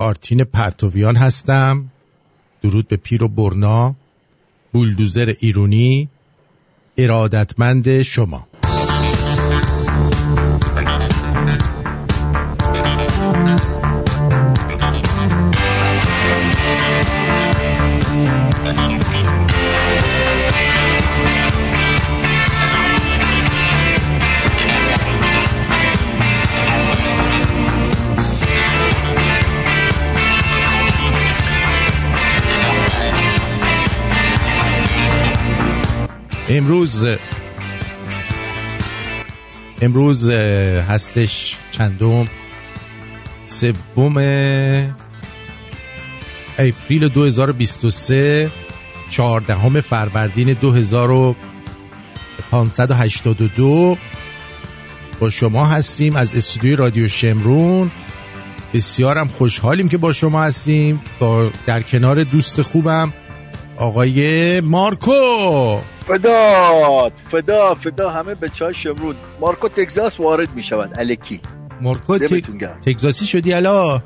آرتین پرتویان هستم. درود به پیر و برنا، بولدوزر ایرونی، ارادتمند شما. امروز هستش چندم؟ سوم اپریل 2023، 14 فروردین 2582. با شما هستیم از استودیوی رادیو شمرون. بسیارم خوشحالیم که با شما هستیم، در کنار دوست خوبم آقای مارکو فدا. همه بچه‌ها شمرون. مارکو تگزاس وارد میشوند. الکی مارکو تگزاسی شدی الا؟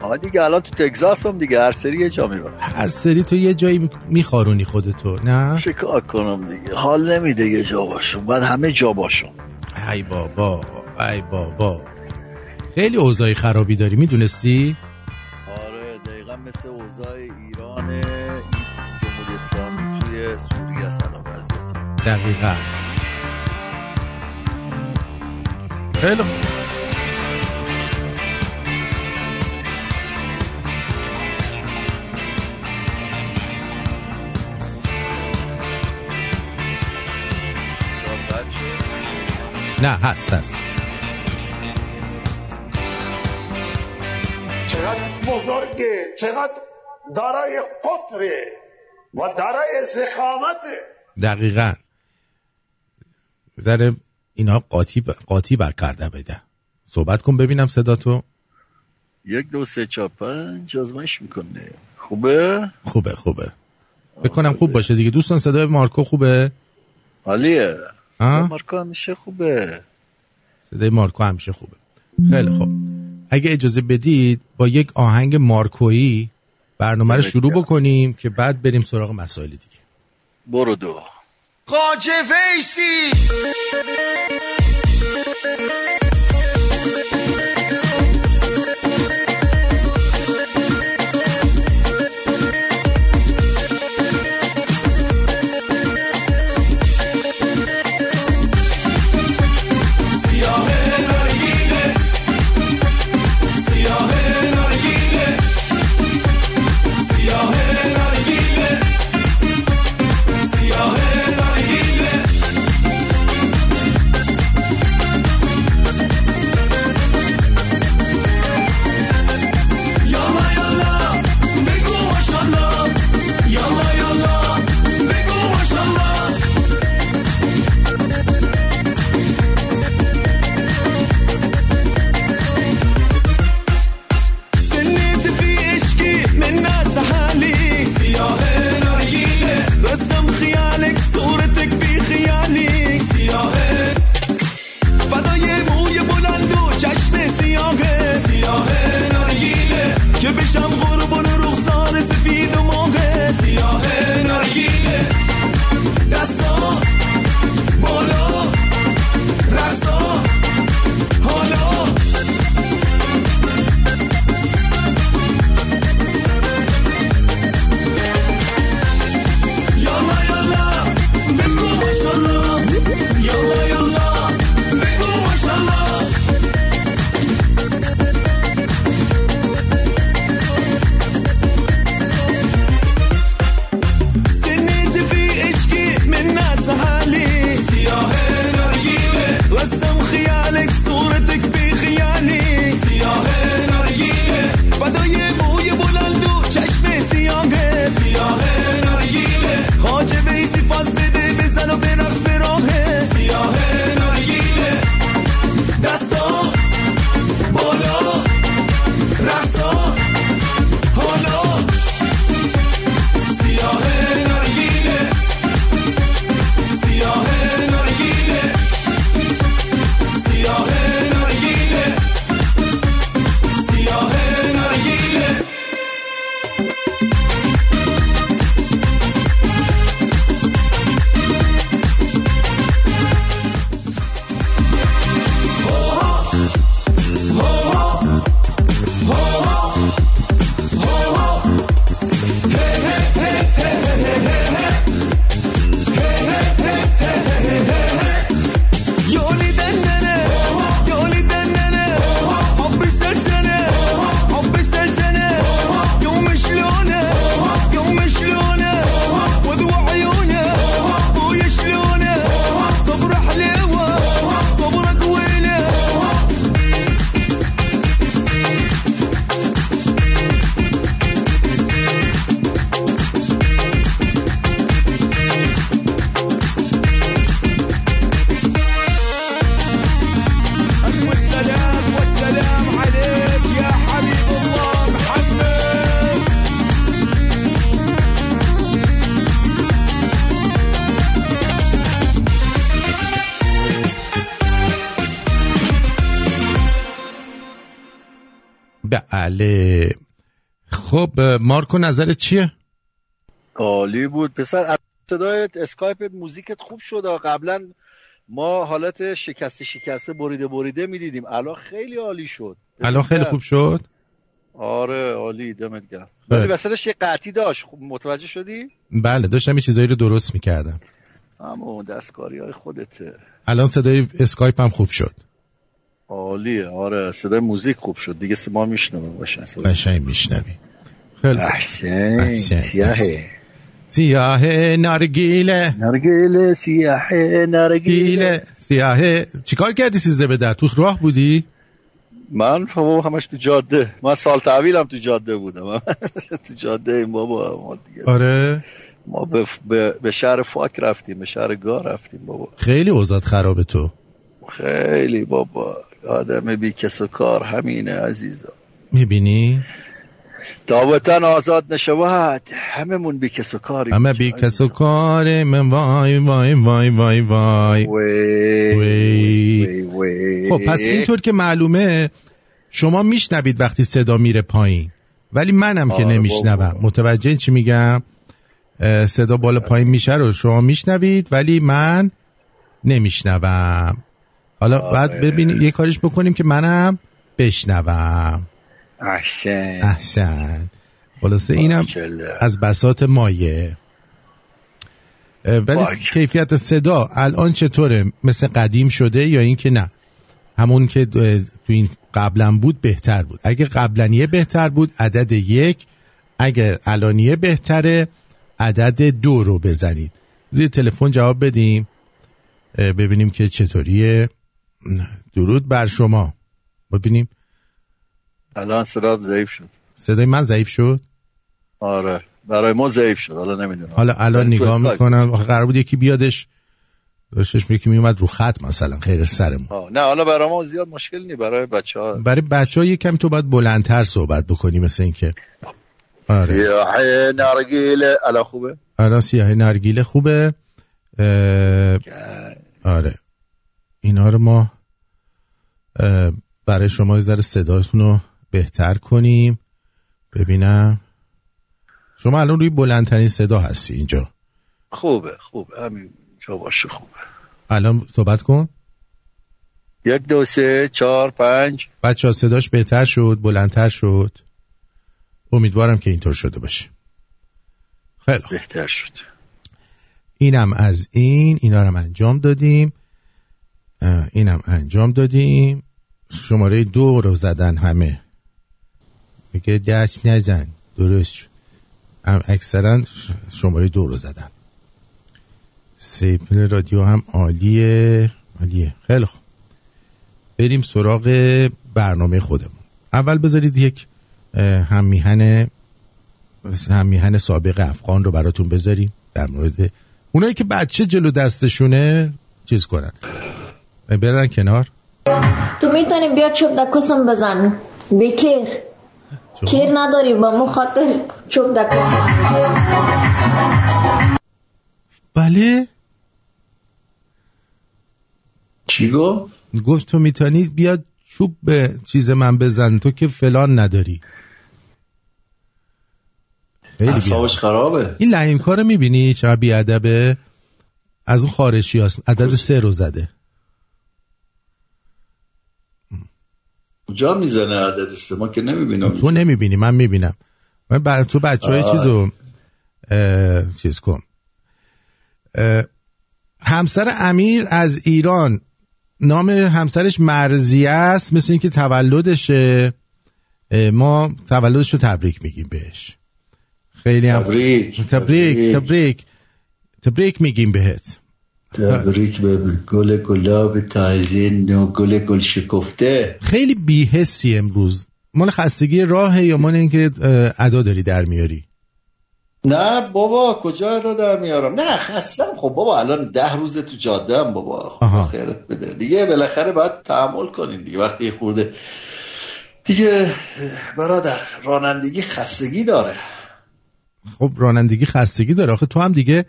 آها دیگه، الان تو تگزاس هم دیگه هر سری یه جا میرم. هر سری تو یه جایی میخارونی خودتو، نه؟ چیکار کنم دیگه، حال نمیده یه جا باشم، بعد همه جا باشم. ای بابا خیلی اوضاع خرابی داری، میدونستی؟ آره دقیقاً مثل اوضاع ایران، جمهوری اسلامی توی سوریه است. دقیقا. خیلی نه هست. چقدر بزرگه، چقدر دارای قدره و دارای زخامته. دقیقا داره اینا قاطی برکرده بده. صحبت کن ببینم صدا تو. 1 2 3 4 5 آزمایش میکنه. خوبه بکنم خوب باشه دیگه. دوستان صدای مارکو خوبه؟ عالیه. مارکو همیشه خوبه. خیلی خوب. اگه اجازه بدید با یک آهنگ مارکویی برنامه رو شروع بکنیم که بعد بریم سراغ مسائل دیگه. برو دو قاچه فیسی بله. خب مارکو نظرت چیه؟ عالی بود پسر. صدای اسکایپ موزیکت خوب شد. قبلا ما حالت شکسته بریده میدیدیم، الان خیلی عالی شد. الان خیلی خوب شد. آره عالی، دمت گرم. ولی وسطش یه قطعی داشت، متوجه شدی؟ بله داشتم یه چیزایی رو درست میکردم. اما دستکاری‌های خودته. الان صدای اسکایپ هم خوب شد. عالیه. آره صدای موزیک خوب شد دیگه، ما میشنویم. قشنگ میشنویم. خیلی قشنگ. سیاهه نارگیله، نارگیله سیاهه، نارگیله سیاهه. چیکار کردی سیزده به در؟ تو راه بودی؟ من بابا همش تو جاده، من سال تعویلم تو جاده بودم. تو جاده بابا ما دیگه. آره ما به شهر فاک رفتیم، به شهر گاه رفتیم بابا. خیلی اوضاع خرابه تو. خیلی بابا، آدم بی کس و کار همینه عزیزم. میبینی؟ دعوتن آزاد نشود، هممون بی کس و کاریم، همه بی کس و کاریم. وای وای وای وای وای وای وای. خب پس اینطور که معلومه شما میشنوید وقتی صدا میره پایین، ولی منم که نمیشنوم. متوجه چی میگم؟ صدا بالا پایین میشه رو شما میشنوید ولی من نمیشنوم. حالا بعد ببینیم یه کاریش بکنیم که منم بشنوم. احسن. خلاصه اینم از بساط مایه. ولی کیفیت صدا الان چطوره؟ مثل قدیم شده یا این که نه همون که تو این قبلا بود بهتر بود؟ اگه قبلنیه بهتر بود عدد 1، اگر الانیه بهتره عدد 2 رو بزنید. زیر تلفن جواب بدیم ببینیم که چطوریه. درود بر شما. ببینیم الان صدات ضعیف شد. صدای من ضعیف شد؟ آره برای ما ضعیف شد. حالا نمیدونم، حالا الان نگاه میکنم. قرار بود یکی بیادش داشتش یکی میومد رو خط مثلا، خیر سرمون. نه حالا برای ما زیاد مشکل نیست، برای بچه‌ها، برای بچه‌ها یکم تو باید بلندتر صحبت بکنی مثل این که آره. سیاهی نارگیله الان خوبه؟ الان سیاهی نارگیله خوبه. آره اینا رو ما برای شما یه ذره صداتون رو بهتر کنیم. ببینم شما الان روی بلندترین صدا هستی اینجا. خوبه همین جا باشه. خوبه الان صحبت کن. 1 2 3 4 5. بچه ها صداش بهتر شد، بلندتر شد. امیدوارم که اینطور شده باشه. خیلی بهتر شد. اینم از این. اینا رو انجام دادیم. شماره 2 رو زدن همه. میگه دست نزن، درست. اکثرا شماره 2 رو زدن. سیپل رادیو هم عالیه. خیلی خوب بریم سراغ برنامه خودمون. اول بذارید یک هم میهن سابق افغان رو براتون بذاریم در مورد اونایی که بچه جلو دستشونه چیز کنن برن کنار. تو میتونی بیاد چوب در کسم بزن، بکر کیر نداری با مو خاطر چوب در کسم. بله چی گفت؟ گفت تو میتونی بیاد چوب به چیز من بزن، تو که فلان نداری. اعصابش خرابه این لعیم کارو. میبینی چه بیادبه؟ از اون خارشی هست. عدد 3 رو زده. کجا میزنه عدد 3؟ ما که نمیبینم. تو نمیبینی، من میبینم. من تو بچهای چیزو چیز کن. همسر امیر از ایران، نام همسرش مرضیه است، مثل اینکه تولدشه. ما تولدشو تبریک میگیم بهش. خیلی هم تبریک میگیم بهت. تبریک به گل گلاب تازه، نو گل گل شکفته. خیلی بی‌حسی امروز. مال خستگی راهه یا مال اینکه ادا داری در میاری؟ نه بابا کجا ادا در میارم، نه خستم. خب بابا الان 10 روز تو جاده ام بابا. خب خیرت بده دیگه، بالاخره باید تحمل کنیم دیگه. وقتی خورده دیگه برادر، رانندگی خستگی داره. خب رانندگی خستگی داره آخه. تو هم دیگه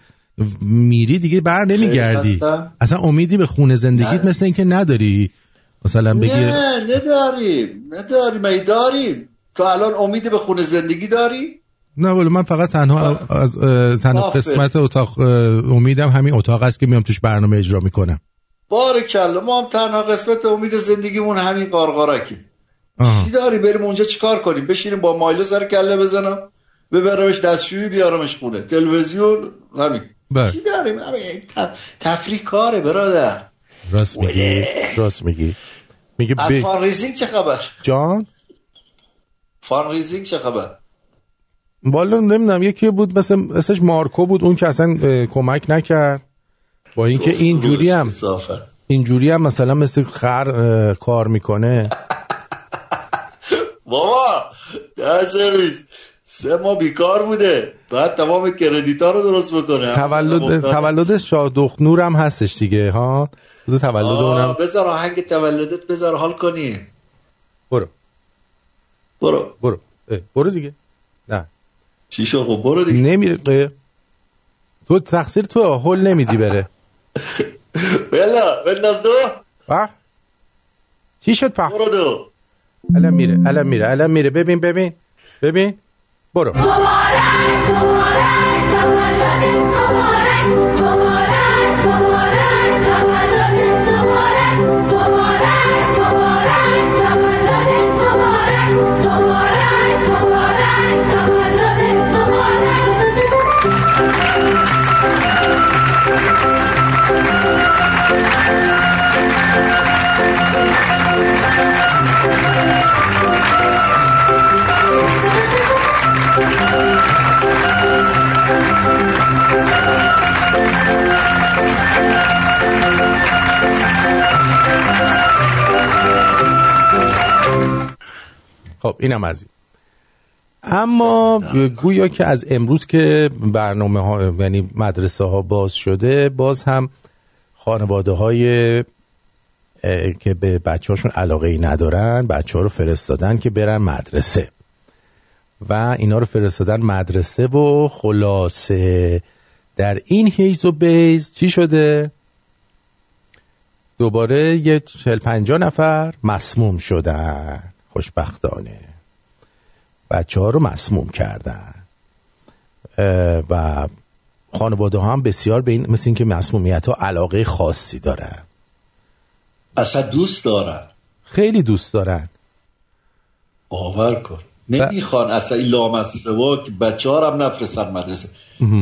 میری دیگه بر نمیگردی اصلا. امیدی به خونه زندگیت مثل این که نداری مثلا بگی؟ نه نداریم. ما داریم تو الان امید به خونه زندگی داری؟ نه ولی من فقط تنها از تنها قسمت اتاق امیدم همین اتاق است که میام توش برنامه اجرا میکنم. بارکالله، ما هم تنها قسمت امید زندگیمون همین قارقارکی. چی داری بریم اونجا چیکار کنیم؟ بشینیم با مایله سر کله بزنم، ببرمش دستشویی بیارمش خونه، تلویزیون همین. چی داریم؟ تفریح کاره برادر. راست میگی، راست میگی. میگه از فان ریزینگ چه خبر؟ جان؟ فان ریزینگ چه خبر؟ والا نمیدونم، یکی بود مثلا اسمش مارکو بود، اون که اصلا کمک نکرد. با اینکه اینجوری هم مثلا مثل خر کار میکنه. بابا در سرویس 3 ماه بیکار بوده، بعد تمام کردیتا رو درست بکنه. تولد شادخ نورم هستش دیگه ها. بذار تولد اونم بذار آهنگ تولدت بذار حال کنی. برو دیگه. نه چی شو خب برو دیگه. نمیره تو تقصیر تو هول نمیدی بره. بلا بنداز دو ها چی شد پا برو دو. الان میره ببین برو. خب اینم از این. اما گویا که از امروز که برنامه ها یعنی مدرسه ها باز شده، باز هم خانواده های که به بچه هاشون علاقه ای ندارن بچه ها رو فرستادن که برن مدرسه و اینا رو فرستادن مدرسه. و خلاصه در این هیز و بیز چی شده؟ دوباره یه 40-50 نفر مسموم شدن. خوشبختانه بچه ها رو مسموم کردن و خانواده ها هم بسیار به این مثل این که مسمومیت ها علاقه خاصی دارن، اصلا دوست دارن، خیلی دوست دارن، باور کن نمیخوان اصلا این لامصبا که بچه ها رو هم نفرستن مدرسه.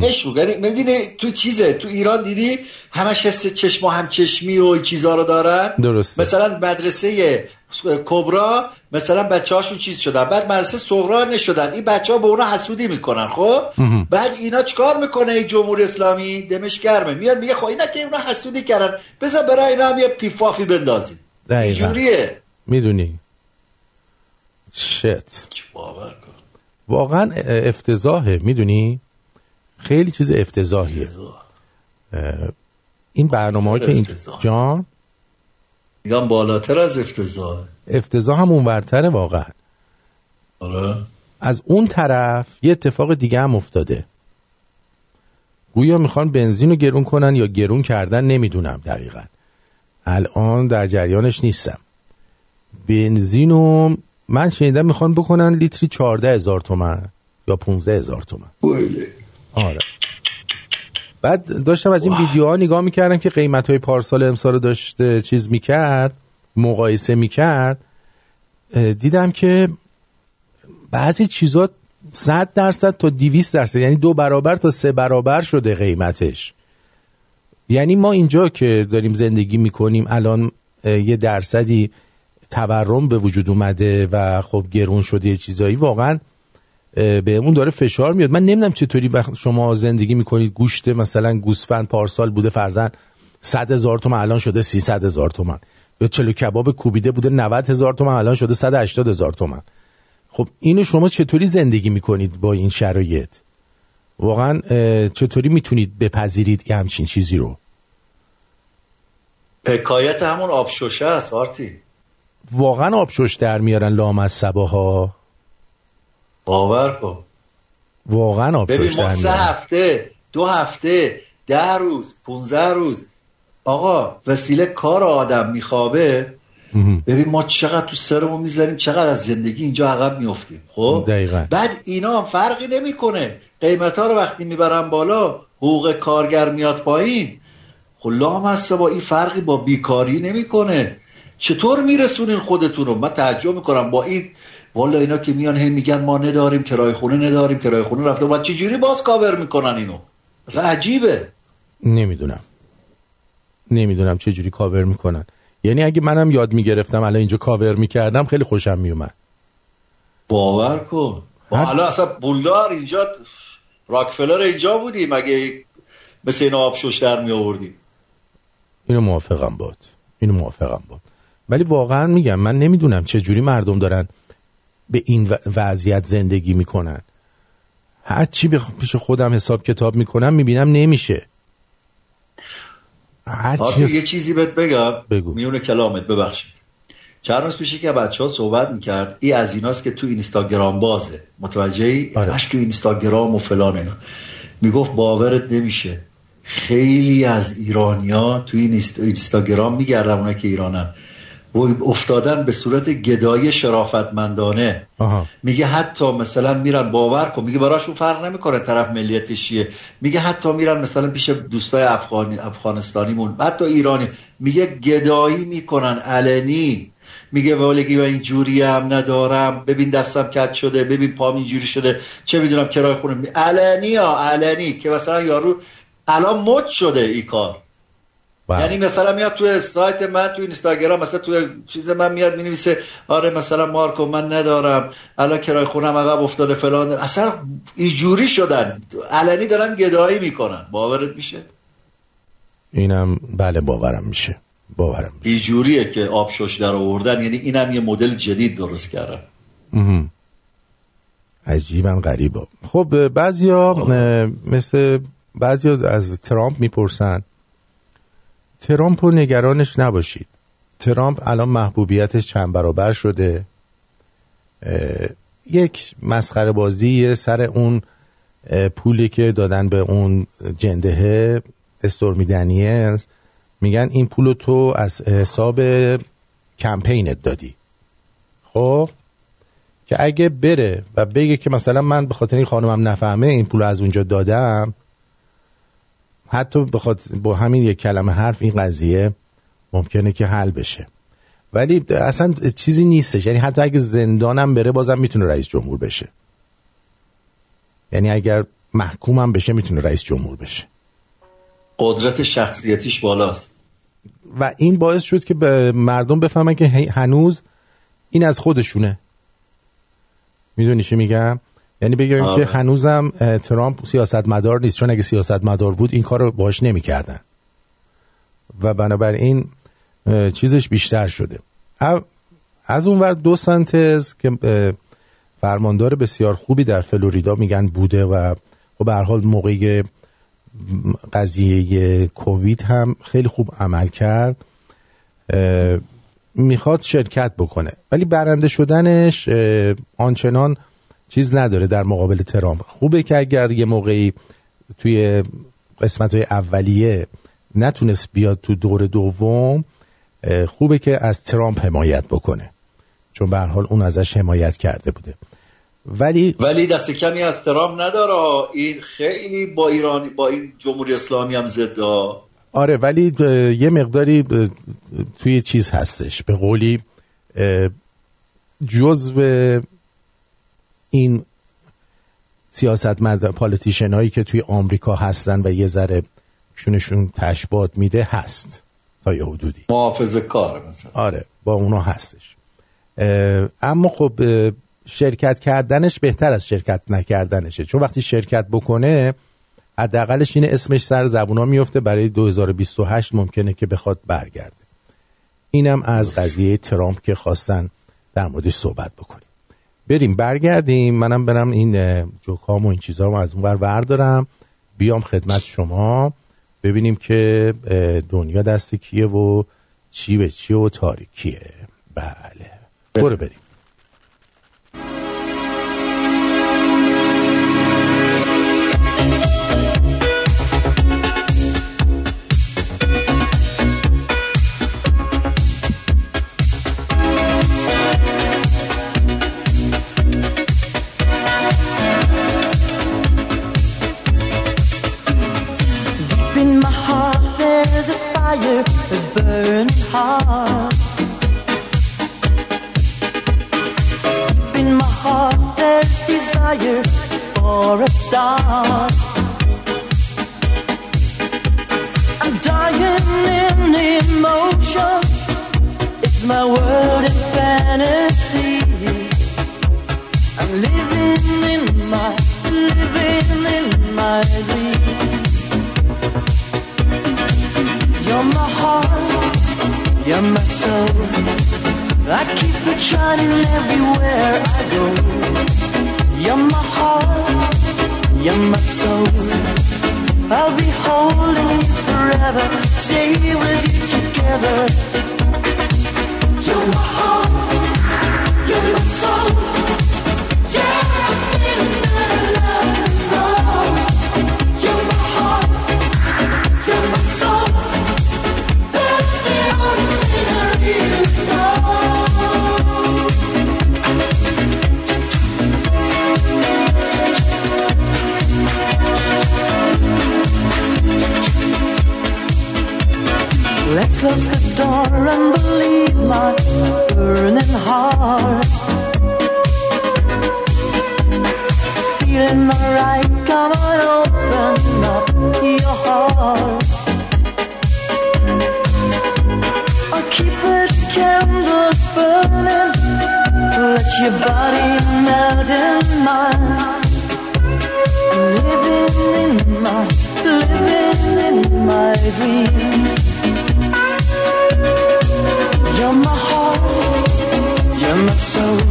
عشق بگنی میدینه تو چیزه، تو ایران دیدی همش حس چشم و همچشمی و این چیزها رو دارن. درسته. مثلا مدرسه کبرا مثلا بچه هاشون چیز شدن، بعد مدرسه صغرا نشدن، این بچه ها به اونا حسودی میکنن. خب بعد اینا چکار میکنه این جمهوری اسلامی دمش گرمه، میاد میگه خب اینا که اونا حسودی کردن بذار برای اینا هم یه پیفافی بندازی. اینجوریه میدونی شت باور کن. واقعا افتضاحه میدونی، خیلی چیز افتضاحیه. این برنامه‌ای که این جان میگم بالاتر از افتضاح، افتضاح هم اونورتره واقعا. آره. از اون طرف یه اتفاق دیگه هم افتاده، گویا میخوان بنزین رو گرون کنن یا گرون کردن نمیدونم دقیقا، الان در جریانش نیستم. بنزین رو من شنیدم میخوان بکنن لیتری 14,000 تومان یا 15,000 تومان. آره. بعد داشتم از این ویدیوها نگاه میکردم که قیمت‌های پارسال امسال رو داشته چیز میکرد، مقایسه میکرد، دیدم که بعضی چیزا 100% تا 200%، یعنی 2 برابر تا 3 برابر شده قیمتش. یعنی ما اینجا که داریم زندگی میکنیم الان یه درصدی تورم به وجود اومده و خب گرون شده چیزایی، واقعا بهمون داره فشار میاد. من نمیدونم چطوری شما زندگی میکنید. گوشت مثلا گوسفند پارسال بوده فرضاً 100,000 تومان الان شده 300,000 تومان، یا چلو کباب کوبیده بوده 90,000 تومان الان شده 180,000 تومان. خب اینو شما چطوری زندگی میکنید با این شرایط؟ واقعا چطوری میتونید بپذیرید همچین چیزی رو؟ حکایت همون آبشوشه است آرتی، واقعا آبشوش در میارن لامصباها، باور کن واقعا آبشوش در میارن. ببین ما 3 هفته 2 هفته 10 روز 15 روز آقا وسیله کار آدم میخوابه، ببین ما چقدر تو سرمون میذاریم، چقدر از زندگی اینجا عقب میافتیم. خب دقیقاً. بعد اینا هم فرقی نمیکنه، قیمتا رو وقتی میبرن بالا حقوق کارگر میاد پایین. خلام هسته با این فرقی با بیکاری نمیکنه. چطور میرسونین خودتون رو؟ من تعجب میکنم با این. والا اینا که میان هم میگن ما نداریم کرایه خونه، نداریم کرایه خونه، رفته بعد چه جوری باز کاور میکنن اینو؟ اصلا عجیبه. نمیدونم چه جوری کاور میکنن. یعنی اگه منم یاد میگرفتم الان اینجا کاور میکردم خیلی خوشم میومد. باور کن. حالا اصلا بولدار اینجا راکفلر اینجا بودیم اگه مثل اینا آب شوش در می آوردیم. اینو موافقم بود. ولی واقعا میگم من نمیدونم چه جوری مردم دارن به این وضعیت زندگی میکنن. هر چی پیش خودم حساب کتاب میکنم میبینم نمیشه. یه چیزی بهت بگم میونه کلامت، ببخشید. چند روز پیشی که بچه ها صحبت میکرد این از ایناست که تو اینستاگرام بازه، متوجهی؟ آره. تو اینستاگرام و فلان اینا. میگفت باورت نمیشه خیلی از ایرانیا تو این اینستاگرام میگردن، اونا که ایرانن و افتادن به صورت گدایی شرافتمندانه. میگه حتی مثلا میرن، باور کن، میگه براشون فرق نمیکنه طرف ملیتش چیه، میگه حتی میرن مثلا پیش دوستای افغانستانیمون، حتی ایرانی، میگه گدایی میکنن علنی. میگه والگی و این جوری هم ندارم، ببین دستم کج شده، ببین پام اینجوری شده، چه میدونم کرای خونه، علنی که مثلا یارو الان مد شده این کار. یعنی مثلا میاد توی سایت من تو اینستاگرام، مثلا توی چیز من میاد مینویسه آره مثلا مارکو من ندارم، الان کرای خونم عقب افتاده فلان. اصلا اینجوری شدن، علنی دارن گدایی میکنن. باورت میشه؟ اینم بله باورم میشه. اینجوریه که آب شش در آوردن، یعنی اینم یه مدل جدید درست کردن. عجیبم غریبه. خب بعضیا از ترامپ میپرسن، ترامپ رو نگرانش نباشید، ترامپ الان محبوبیتش چند برابر شده. یک مسخره بازی سر اون پولی که دادن به اون جندهه استورمی دنیلز، میگن این پولو تو از حساب کمپینت دادی. خب که اگه بره و بگه که مثلا من به خاطر این خانمم نفهمه این پولو از اونجا دادم، حتی با همین یک کلمه حرف این قضیه ممکنه که حل بشه. ولی اصلا چیزی نیستش، یعنی حتی اگه زندانم بره بازم میتونه رئیس جمهور بشه، یعنی اگر محکومم بشه میتونه رئیس جمهور بشه. قدرت شخصیتیش بالاست و این باعث شد که به مردم بفهمن که هنوز این از خودشونه. میدونی چی میگم؟ یعنی بگیم که هنوزم ترامپ سیاستمدار نیست، چون اگه سیاستمدار بود این کارو باهاش نمی‌کردن و بنابراین چیزش بیشتر شده. از اونور دو سنتز که فرماندار بسیار خوبی در فلوریدا میگن بوده و به هر حال موقع قضیه کووید هم خیلی خوب عمل کرد، میخواد شرکت بکنه ولی برنده شدنش آنچنان چیز نداره در مقابل ترامپ. خوبه که اگر یه موقعی توی قسمت‌های اولیه نتونست بیاد تو دور دوم، خوبه که از ترامپ حمایت بکنه، چون به هر حال اون ازش حمایت کرده بوده. ولی دست کمی از ترامپ نداره، این خیلی با ایران، با این جمهوری اسلامی هم ضد. آره ولی یه مقداری توی چیز هستش، به قولی جزء این سیاستمدار پالیتیشنایی که توی آمریکا هستن و یه ذره شونشون تشبات میده هست تا یه حدودی، محافظه کار مثلا. آره با اونا هستش. اما خب شرکت کردنش بهتر از شرکت نکردنشه، چون وقتی شرکت بکنه حداقلش اینه اسمش سر زبونا میفته، برای 2028 ممکنه که بخواد برگرده. اینم از قضیه ترامپ که خواستن در موردش صحبت بکنیم. بریم برگردیم، منم برم این جوکام و این چیزا رو از اون بردارم بیام خدمت شما، ببینیم که دنیا دست کیه و چی به چی و تاریکیه. بله برو بریم. fire for a star. I'm dying in emotion. It's my world in fantasy. I'm living in my dream. You're my heart, you're my soul. I keep it shining everywhere I go. You're my heart, you're my soul. I'll be holding you forever, stay with you together. You're my heart, you're my soul. Yeah, I feel that love and roll. You're my heart, you're my soul. That's the only thing I really know. Let's close the door and believe my burning heart. Feeling alright, come on, open up your heart. I'll keep it candles burning, let your body melt in mine. Living in my dreams. You're my heart, you're my soul.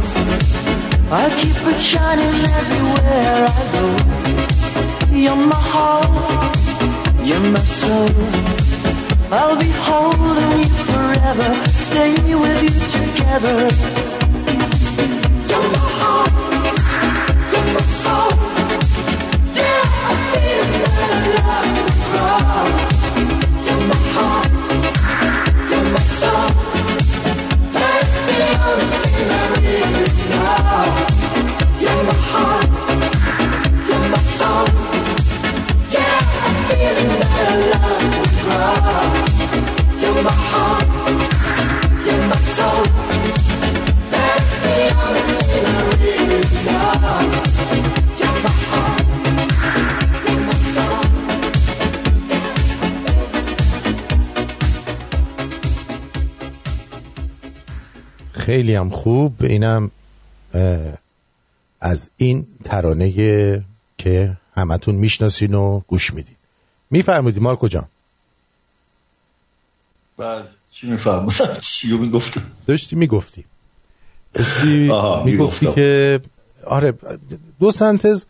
I keep it shining everywhere I go. You're my heart, you're my soul. I'll be holding you forever, stay with you together. You're my heart, you're my soul. Yeah, I feel that love is wrong. You're my heart, you're my soul. خیلی هم خوب. اینم از این ترانه که همتون میشناسین و گوش میدین. میفرمودی مارکو جان؟ بله چی میفرمودم؟ چی رو میگفتم؟ داشتی میگفتی که آره دو سنتز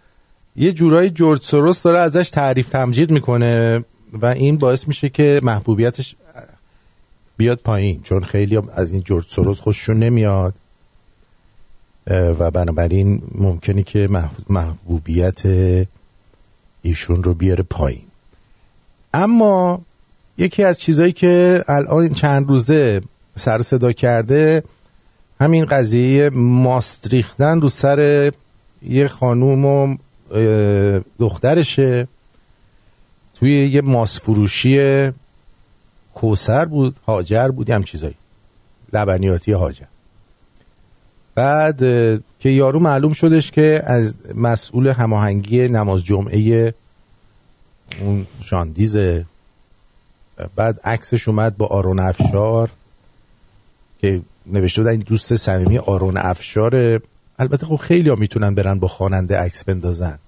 یه جورایی جورج سوروس داره ازش تعریف تمجید میکنه و این باعث میشه که محبوبیتش بیاد پایین، چون خیلی از این جورج سوروس خوششون نمیاد و بنابراین ممکنه که محبوبیت ایشون رو بیاره پایین. اما یکی از چیزایی که الان چند روزه سر صدا کرده همین قضیه ماست ریختن رو سر یه خانوم و دخترشه. توی یه ماست فروشی کوسر بود، هاجر بود، هم چیزایی لبنیاتی هاجر. بعد که یارو معلوم شدش که از مسئول هماهنگی نماز جمعه اون شاندیز. بعد عکسش اومد با آرون افشار که نوشته بود این دوست صمیمی آرون افشاره. البته خب خیلی ها میتونن برن با خواننده عکس بندازن.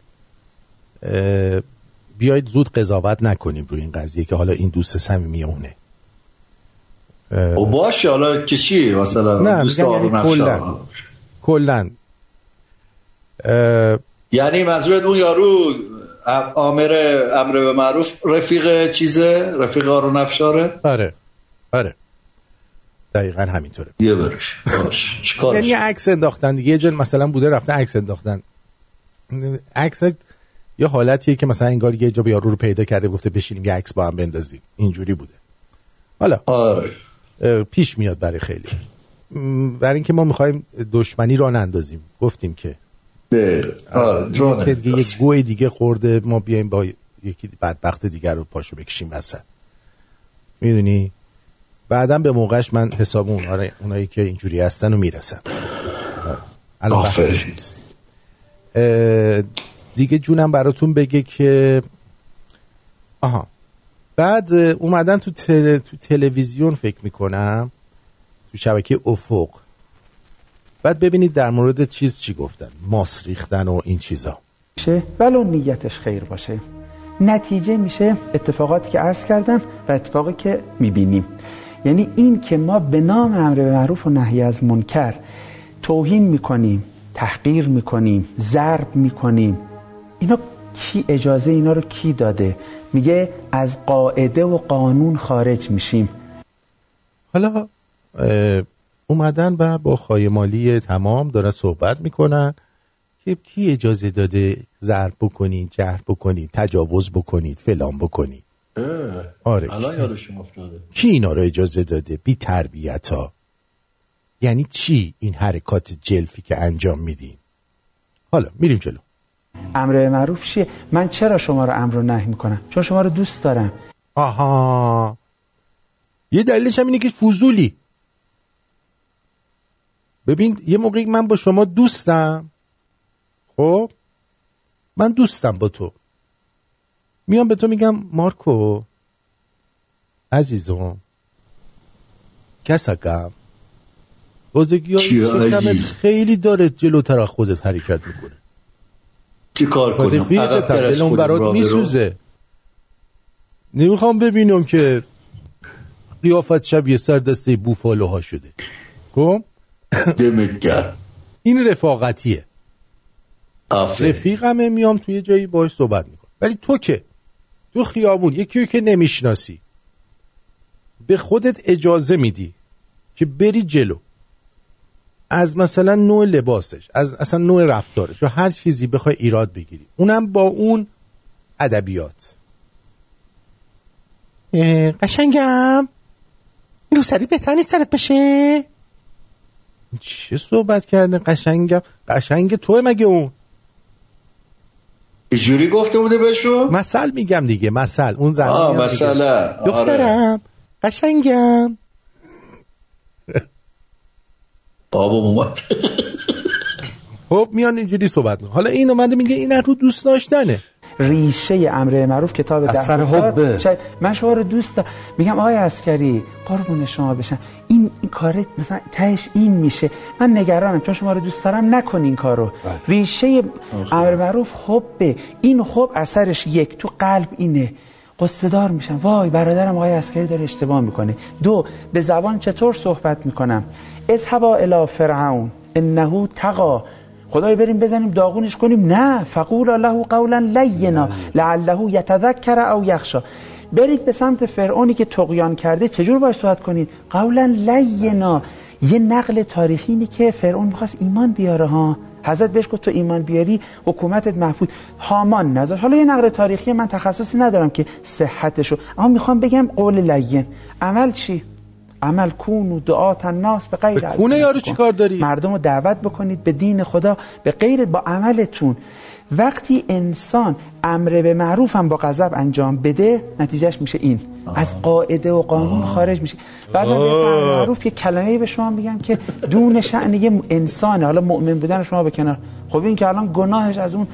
بیایید زود قضاوت نکنیم روی این قضیه که حالا این دوست صمیمی اونه و باشه، حالا کشی مثلا دوست آرون افشار کلن. یعنی منظورت اون یارو آمر امر به معروف رفیق چیزه، رفیق آرون افشاره. آره دقیقا همینطوره. یه برش چیکارش؟ یعنی عکس انداختن دیگه. یه جن مثلا بوده رفته عکس انداختن. عکس یه حالتیه که مثلا انگار یه جا به یارو رو پیدا کرده گفته بشینیم یه عکس با هم بندازیم، اینجوری بوده. حالا آره پیش میاد برای خیلی. برای اینکه ما میخوایم دشمنی را نندازیم گفتیم که یه گوی دیگه خورده ما بیایم با یکی بدبخت دیگر رو پاشو بکشیم وسط، میدونی؟ بعدم به موقعش من حساب اونایی که اینجوری هستن رو میرسم. الان وقتش نیست. دیگه جونم براتون بگه که آها. بعد اومدن تو تلویزیون فکر میکنم تو شبکه افق. بعد ببینید در مورد چیز چی گفتن، ماس ریختن و این چیزا. ولو نیتش خیر باشه نتیجه میشه اتفاقاتی که عرض کردم و اتفاقی که میبینیم. یعنی این که ما به نام امر به معروف و نهی از منکر توهین میکنیم، تحقیر میکنیم، ضرب میکنیم، اینا کی اجازه اینا رو کی داده؟ میگه از قاعده و قانون خارج میشیم. حالا اومدن و با خایمالی تمام دارن صحبت میکنن که کی اجازه داده ضرب بکنید، جرح بکنید، تجاوز بکنید، فلان بکنید. آره الان یادشون افتاده کی اینا رو اجازه داده؟ بی تربیتا. یعنی چی این حرکات جلفی که انجام میدین؟ حالا میریم جلو. امر به معروف چیه؟ من چرا شما رو امر و نهی میکنم؟ چون شما رو دوست دارم. آها، یه دلیلش هم اینه که فضولی. ببین یه موقعی من با شما دوستم، خب من دوستم با تو، میام به تو میگم مارکو عزیزم کسکم بازگی های خیلی داره جلوتر از خودت حرکت میکنه، چی کار کنم؟ دلم برات میسوزه، نمیخوام ببینم که قیافت شبیه سر دسته بوفالوها شده. خب این رفاقتیه. رفیقمه، میام توی جایی باهاش صحبت میکنم. ولی تو که تو خیابون یکی که نمیشناسی به خودت اجازه میدی که بری جلو، از مثلا نوع لباسش، از اصلا نوع رفتارش یا هر چیزی بخوای ایراد بگیری، اونم با اون ادبیات قشنگم این رو سریت بهتر نیست سرت بشه. چه صحبت کرده؟ قشنگم قشنگ توه مگه اون اینجوری گفته بوده بهشو؟ مثل میگم دیگه، مثل اون زنی مثلا دخترم قشنگم بابا اومد. خب میان اینجوری صحبت میکنه. حالا این اومده میگه این رو دوست داشتنه. ریشه امر معروف کتاب اثر حب. من شما رو دوست دارم. میگم آقای عسکری قربون شما بشم، این کارت مثلا تهش این میشه، من نگرانم چون شما رو دوست دارم نکن این کارو. ریشه امر معروف حب، این حب اثرش یک تو قلب اینه، قصه دار میشم وای برادرم آقای عسکری داره اشتباه میکنه. دو، به زبان چطور صحبت میکنم، اذهبا الی فرعون انه طغی، خدای بریم بزنیم داغونش کنیم، نه فقولا له قولا لینا لعله یتذکر او یخشی، برید به سمت فرعونی که طغیان کرده چجور باش صحبت کنید، قولا لینا. یه نقل تاریخی اینه که فرعون میخواست ایمان بیاره ها، حضرت بهش گفت تو ایمان بیاری حکومتت محفوظ، هامان نظر. حالا یه نقل تاریخی، من تخصصی ندارم که صحتشو، اما میخوام بگم قول لین. عمل چی؟ عمل کن و دعات الناس به غیر، به کونه یارو چی کار داری؟ مردم رو دعوت بکنید به دین خدا به غیر با عملتون. وقتی انسان امر به معروف هم با غضب انجام بده نتیجهش میشه این، از قاعده و قانون خارج میشه. بعد از امر به معروف یه کلمه‌ای به شما میگم که دون شأن یه انسانه، حالا مؤمن بودن شما به کنار، خب این که الان گناهش از اون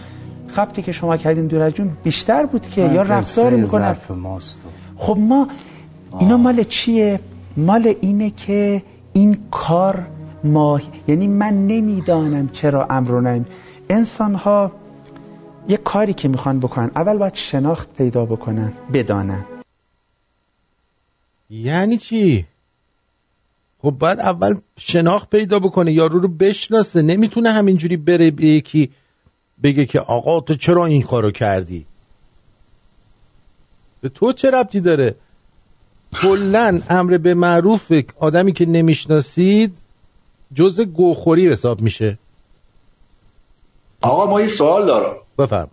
خبطی که شما کردین دور از جون بیشتر بود که یا رفتار میکنه. خب ما اینا مال چیه؟ مال اینه که این کار ما، یعنی من نمیدانم چرا امر و نهی. انسان ها یه کاری که میخوان بکنن اول باید شناخت پیدا بکنن، بدانن. یعنی چی؟ خب باید اول شناخت پیدا بکنه، یارو رو بشناسه، نمیتونه همینجوری بره به یکی بگه که آقا تو چرا این کارو کردی؟ به تو چه ربطی داره؟ کلن امر به معروف آدمی که نمیشناسید جزء گوخوری حساب میشه. آقا ما یه سوال دارم. بفرم.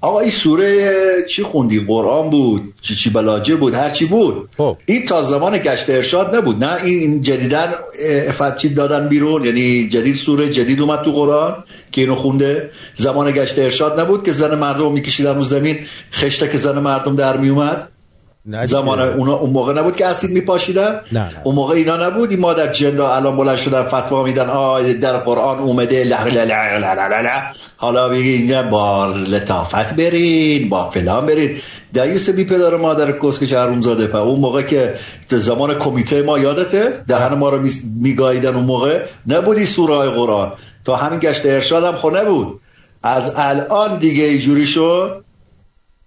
آقا این سوره چی خوندی؟ قرآن بود، چی بلاجه بود، هر چی بود. خب. این تا زمان گشت ارشاد نبود، نه این جدیدن فتچی دادن بیرون، یعنی جدید سوره جدید اومد تو قرآن که اینو خونده. زمان گشت ارشاد نبود که زن مردم میکشیدن رو زمین، خشته که زن مردم در میومد. زمان اونا اون موقع نبود که اسید میپاشیدن، اون موقع اینا نبود. این مادر جندا الان بلند شدن فتوا میدن در قرآن اومده لا لا لا لا لا، حالا میگه با لطافت برین با فلان برین. دایوس بی پدر مادر کسک شهروم زاده. په اون موقع که زمان کمیته ما یادته دهن ما رو میگاییدن، اون موقع نبودی سورهای قرآن، تا همین گشت ارشاد هم خونه بود. از الان دیگه اینجوری شد،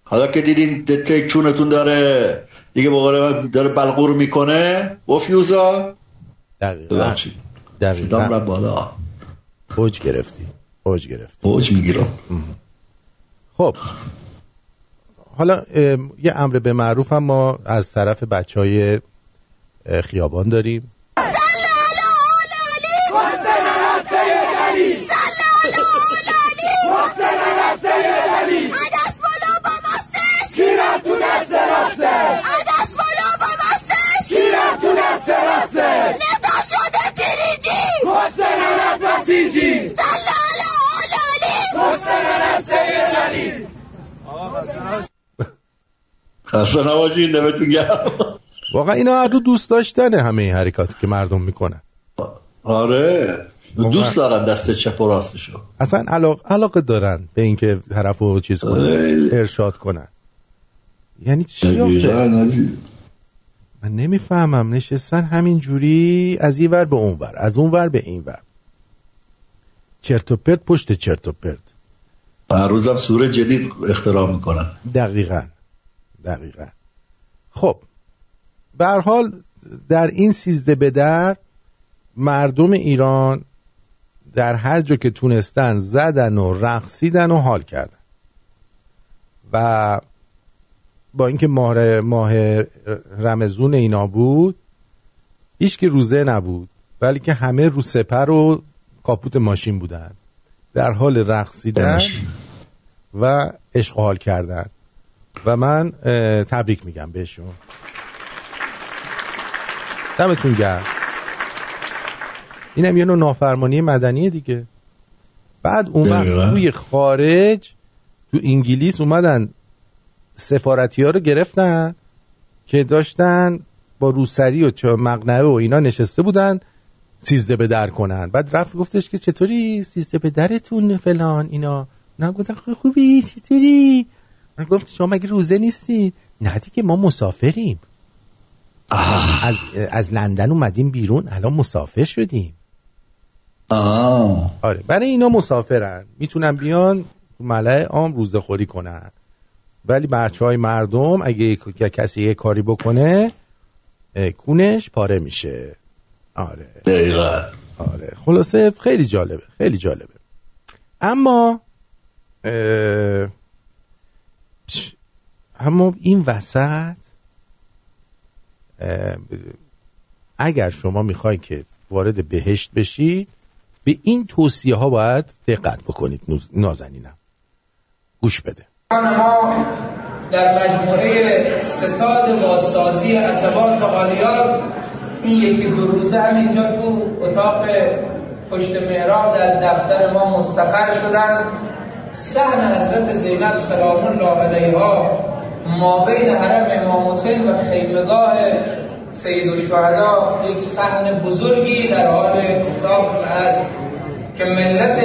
حالا که دیدین تکونتون داره دیگه بقول داره بلغور میکنه و فیوزا دقیقاً دام را بالا اوج گرفتی اوج میگیرم. خب حالا یه امر به معروف هم ما از طرف بچهای خیابان داریم. اصلا نواجی نبتون گرم. واقعا اینا هر رو دوست داشتنه، همه این حرکاتی که مردم میکنن. آره دوست دارن دست چپ و راستشو، اصلا علاقه دارن به این که طرف رو چیز کنن، ارشاد کنن. یعنی چی آقا؟ من نمیفهمم. نشستن همین جوری از این ور به اون ور، از اون ور به این ور، چرت و پرت پشت چرت و پرت. هر روزم سوره جدید اختراع میکنن. دقیقاً. خب به هر حال در این سیزده به در مردم ایران در هر جا که تونستن زدن و رقصیدن و حال کردن، و با اینکه ماه رمضون اینا بود هیچ که روزه نبود، ولی که همه رو سپر و کاپوت ماشین بودن در حال رقصیدن و عشق و حال کردن، و من تبریک میگم بهشون. دمتون گرم. اینم یه نوع نافرمانی مدنیه دیگه. بعد اومد توی خارج، تو انگلیس اومدن سفارتی ها رو گرفتن که داشتن با روسری و مقنعه و اینا نشسته بودن سیزده به در کنن. بعد رفت گفتش که چطوری سیزده به درتون فلان اینا، نه گفتن خوبی چطوری؟ من گفت شما مگه روزه نیستی؟ نه دیگه ما مسافریم، از لندن اومدیم بیرون، الان مسافر شدیم. آره برای اینا مسافرن، میتونن بیان ملعه عام روزه خوری کنن، ولی بچهای مردم اگه کسی یه کاری بکنه کونش پاره میشه. آره دقیقاً. آره خلاصه خیلی جالبه. اما این وسط اگر شما میخواین که وارد بهشت بشید به این توصیه ها باید دقت بکنید. نازنینم گوش بده. ما در مجموعه ستاد بازسازی اعتبار تا عالیات این یکی دو روزه همینجا تو اتاق پشت محراب در دفتر ما مستقر شدن. صحن حضرت زینب سلام الله علیها مابین حرم امام حسین و خیمه‌گاه سیدالشهدا یک صحن بزرگی در حال ساخت است که ملت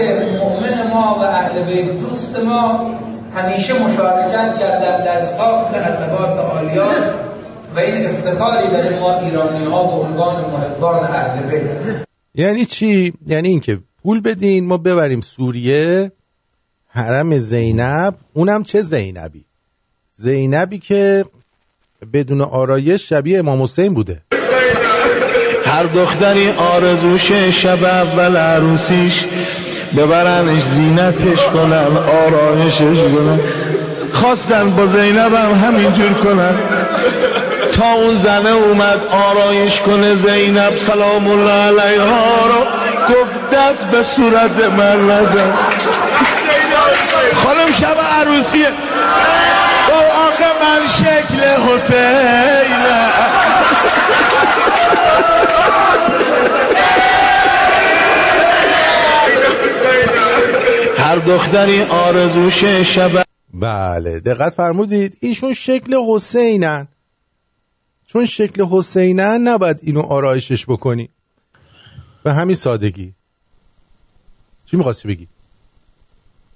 مؤمن ما و اهل بیت دوست ما همیشه مشارکت کردند در ساخت اعتبارات عالیات، و این افتخاری برای ما ایرانی‌ها به عنوان محبان اهل بیت. یعنی چی؟ یعنی اینکه پول بدین ما ببریم سوریه حرم زینب، اونم چه زینبی که بدون آرایش شبیه امام حسین بوده. هر دختری آرزوشه شب اول عروسیش ببرنش زینتش کنن آرایشش کنن، خواستن با زینب هم همینجور کنن. تا اون زنه اومد آرایش کنه زینب سلام الله علیها رو، گفت دست به صورت من نزن خانم شب عروسیه، او آقا من شکل حسینم. هر دختری آرزوشه شب. بله دقت فرمودید، ایشون شکل حسینن، چون شکل حسینه نباید اینو آرایشش بکنی. به همین سادگی. چی می‌خواستی بگی؟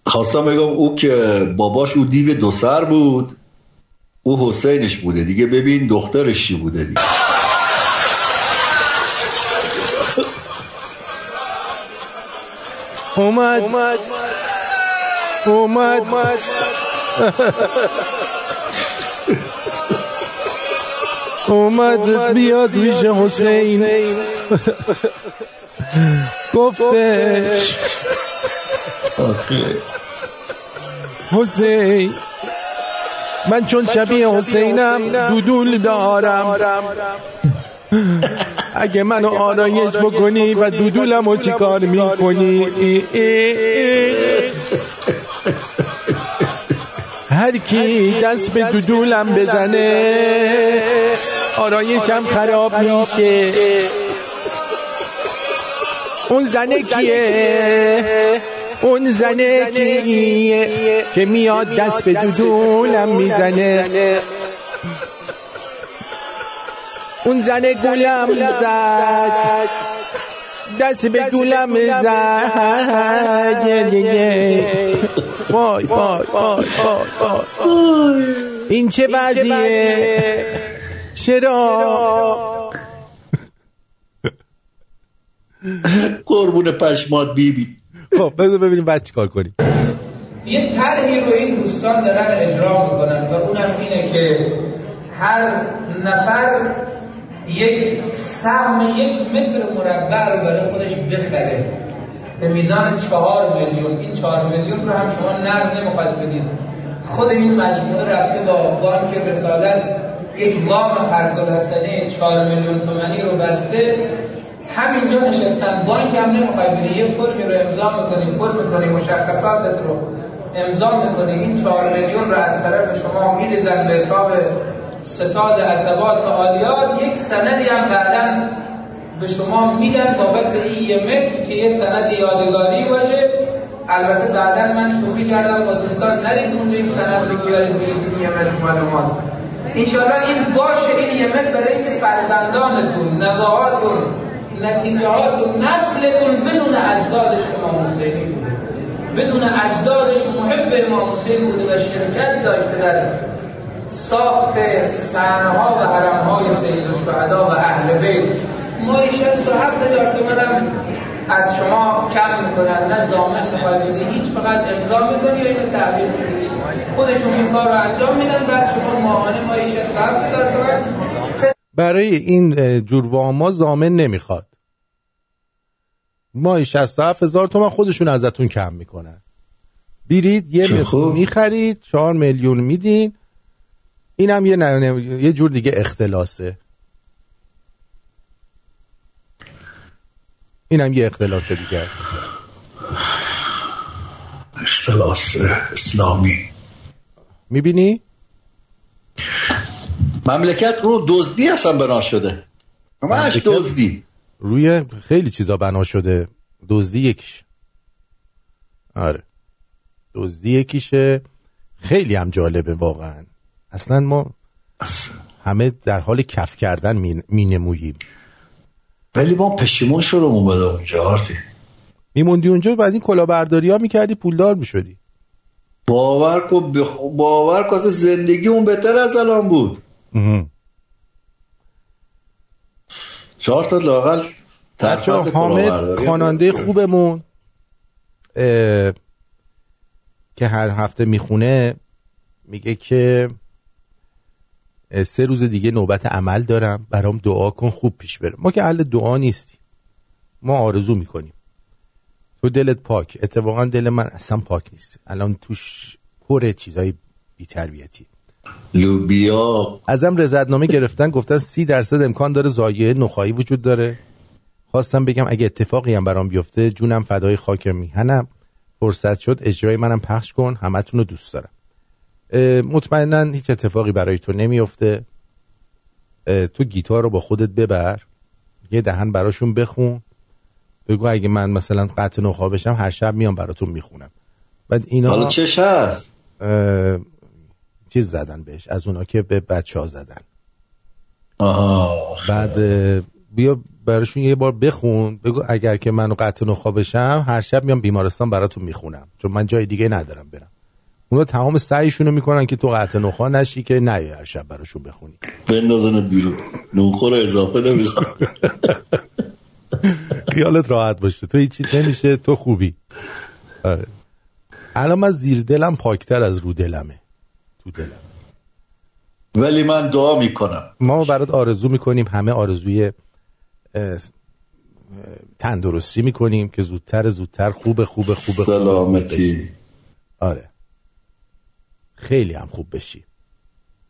خواستم بگم او که باباش او دیو دو سر بود، او حسینش بوده دیگه، ببین دخترش چی بوده دیگه. اومد اومد بیاد ویژه حسین گفتش حسین من چون شبیه حسینم دودول دارم، اگه منو آرایش بکنی و دودولمو چیکار میکنی؟ هر کی دست به دودولم بزنه آرایشم خراب میشه. اون زنه کیه که میاد دست به دودولم میزنه؟ اون زنه گولم زد، دست به گولم زد. وای وای وای وای، این چه وضعیه؟ چرا؟ قربون پشمات بیبی. خب بذار ببینیم بعد چی کار کنیم. یه طرحی رو این دوستان دارن اجرا میکنن و اونم اینه که هر نفر یک سهم 1 متر مربع رو برای خودش بخره به میزان 4 میلیون. این 4 میلیون رو هم شما نقد نمیخواید بدید. خود این مجموعه رفته با بانک رسالت یک وام قرض الحسنه 4 میلیون تومانی رو بسته، همینجا نشستن. بانک هم نمیخواید بدید، یه فرمی رو امضا میکنید، پر میکنید مشخصاتت رو امضا میکنید، این 4 میلیون رو از طرف شما میریزن به حساب ستاد ارتباط و عالیات. یک سندی هم بعداً به شما میدن بابت این یه متر که یه سند یادگاری باشه. البته بعداً من شوخی کردم با دوستان، نرید اونجا این سند رو بیارید بگید این یه متر مال ماست. انشاءالله این باشه، این یه متر برای اینکه فرزندانتون، نگاهاتون، نتیجهاتون، نسلتون بدون اجدادش امام حسینی بوده، بدون اجدادش محب امام حسین بوده و شرکت داشته در ساخت صحنه‌ها و حرم‌های سیدالشهدا و اهل بیت. ما 67000 تومان هم از شما کم میکنن، نه ضامن میخواید بدید هیچ، فقط امضا میکنید یا اینو تحویل میدید. خودشون این کار رو انجام میدن، بعد شما ماهانه ما 67000 تومان برای این جور وام‌ها ضامن نمیخواد. ما 67000 تومان خودشون ازتون کم میکنن. برید یه متر میخرید، 4 میلیون میدین. اینم یه جور دیگه اختلاسه. اینم یه اختلاس دیگه است. اختلاس اسلامی. میبینی؟ مملکت رو دزدی اصلا بنا شده. همش دزدی. روی خیلی چیزا بنا شده. دزدی یکیش. آره. دزدی یکیشه. خیلی هم جالبه واقعاً. اصلا ما همه در حال کف کردن می نموییم. ولی ما پشیمون شدم اومده اونجا. آرتی میموندی اونجا و از این کلاهبرداری ها میکردی پولدار میشدی. باور کن زندگی اون بهتر از الان بود. 4 تا لاغل بچه حامد خواننده خوبمون که هر هفته میخونه، میگه که 3 روز دیگه نوبت عمل دارم، برام دعا کن خوب پیش بره. ما که اهل دعا نیستیم، ما آرزو میکنیم. تو دلت پاک، اتفاقا دل من اصلا پاک نیست، الان توش پره چیزای بی‌تربیتی، لوبیا. ازم رضایتنامه گرفتن، گفتن 30% امکان داره زایه نخایی وجود داره. خواستم بگم اگه اتفاقی هم برام بیفته جونم فدای خاک میهنم، فرصت شد اجرای منم پخش کن، همتون رو دوست دارم. مطمئناً هیچ اتفاقی برای تو نمیفته. تو گیتار رو با خودت ببر، یه دهن براشون بخون، بگو اگه من مثلا قطع نخواه بشم هر شب میام براتون میخونم. بعد اینا حالا چش هست چیز زدن بهش، از اونا که به بچه ها زدن. بعد بیا براشون یه بار بخون، بگو اگر که منو قطع نخواب بشم هر شب میام بیمارستان براتون میخونم، چون من جای دیگه ندارم برم. اونا تمام سعیشونو میکنن که تو قطع نخواه نشی، که نه هر شب براشون بخونی، بندازن بیرون، نونخور اضافه نمیخوام. خیالت راحت باشه، تو هیچی نمیشه، تو خوبی. الان من زیر دلم پاکتر از رو دلمه، تو دلم، ولی من دعا میکنم. ما برات آرزو میکنیم، همه آرزوی تندرستی میکنیم که زودتر خوبه سلامتی خوبه. آره خیلی هم خوب بشی،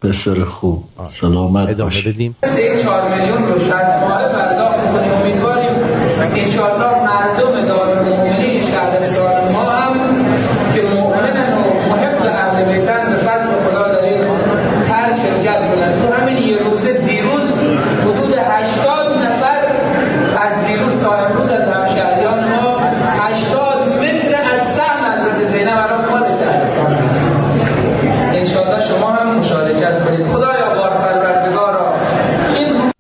بسر خوب آه. سلامت ادامه بدیم. 4 میلیون رو از ماه پرداخت میکنیم، امیدواریم انشاءالله مردم دار مومنی در سال ما هم که مومنن و محب اهل بیتن به فضل خدا داریم تر شرکت کنند. تو همین یه روزه دیروز حدود 80 نفر از دیروز تا امروز از همشهریان ما 80 متر از سهم از رو زینب الان پاده کرد. انشاءالله شما هم مشارکت کنید. خدایا بار پروردگارا این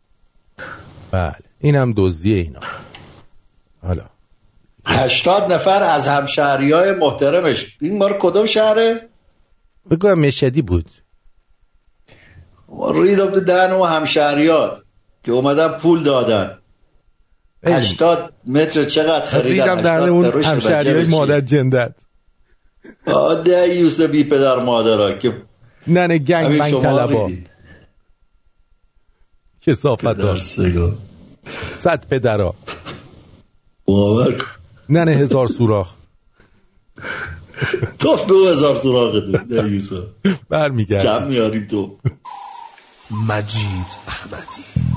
بله اینم دزدیه اینا. حالا 80 نفر از همشهریای محترمش. این مار کدوم شهره؟ بگم مشهدی بود. ریدم تو دهن و همشهریات که اومدن پول دادن. 80 متر چقدر خریدن؟ ریدم دهن اون همشهریای مادر جندت. آده یوسف بی پدر مادرها که ننه گنگ بنگ طلبا. کثافت دار سگا. 100 پدرها. باور کن نه نه 1000 سوراخ توف به 1000 سوراخ تو نیسا برمیگرد کم میاریم تو مجید احمدی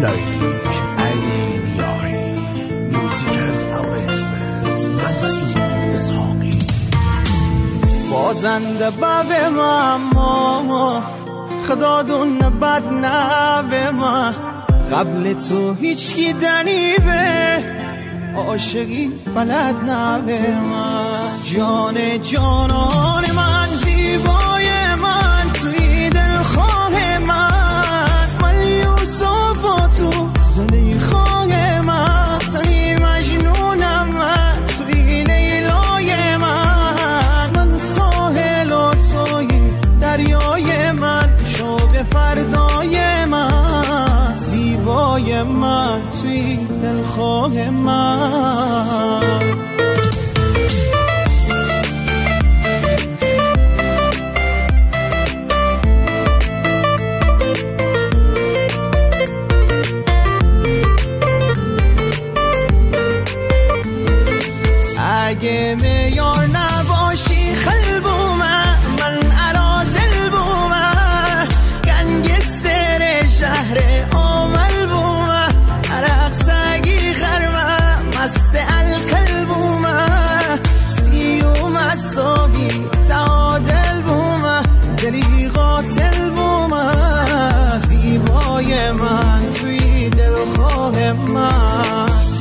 لایک علی نیاهی موزیکت ارنجمنت منصور اسحاقی بازنده به ما خدا دون بد نه به ما قبل تو هیچ کی دنیبه عاشقی بلد نبه من جان جانان من زیبای من توی دلخواه من من یوسف و تو زلی خواه من تنی مجنونم من توی لیلای من من ساحل و توی دریای من شوق فردای من زیبای من توی دلخواه من اگه میار نباشی خلبوم من ارازل بوم گنگستر شهر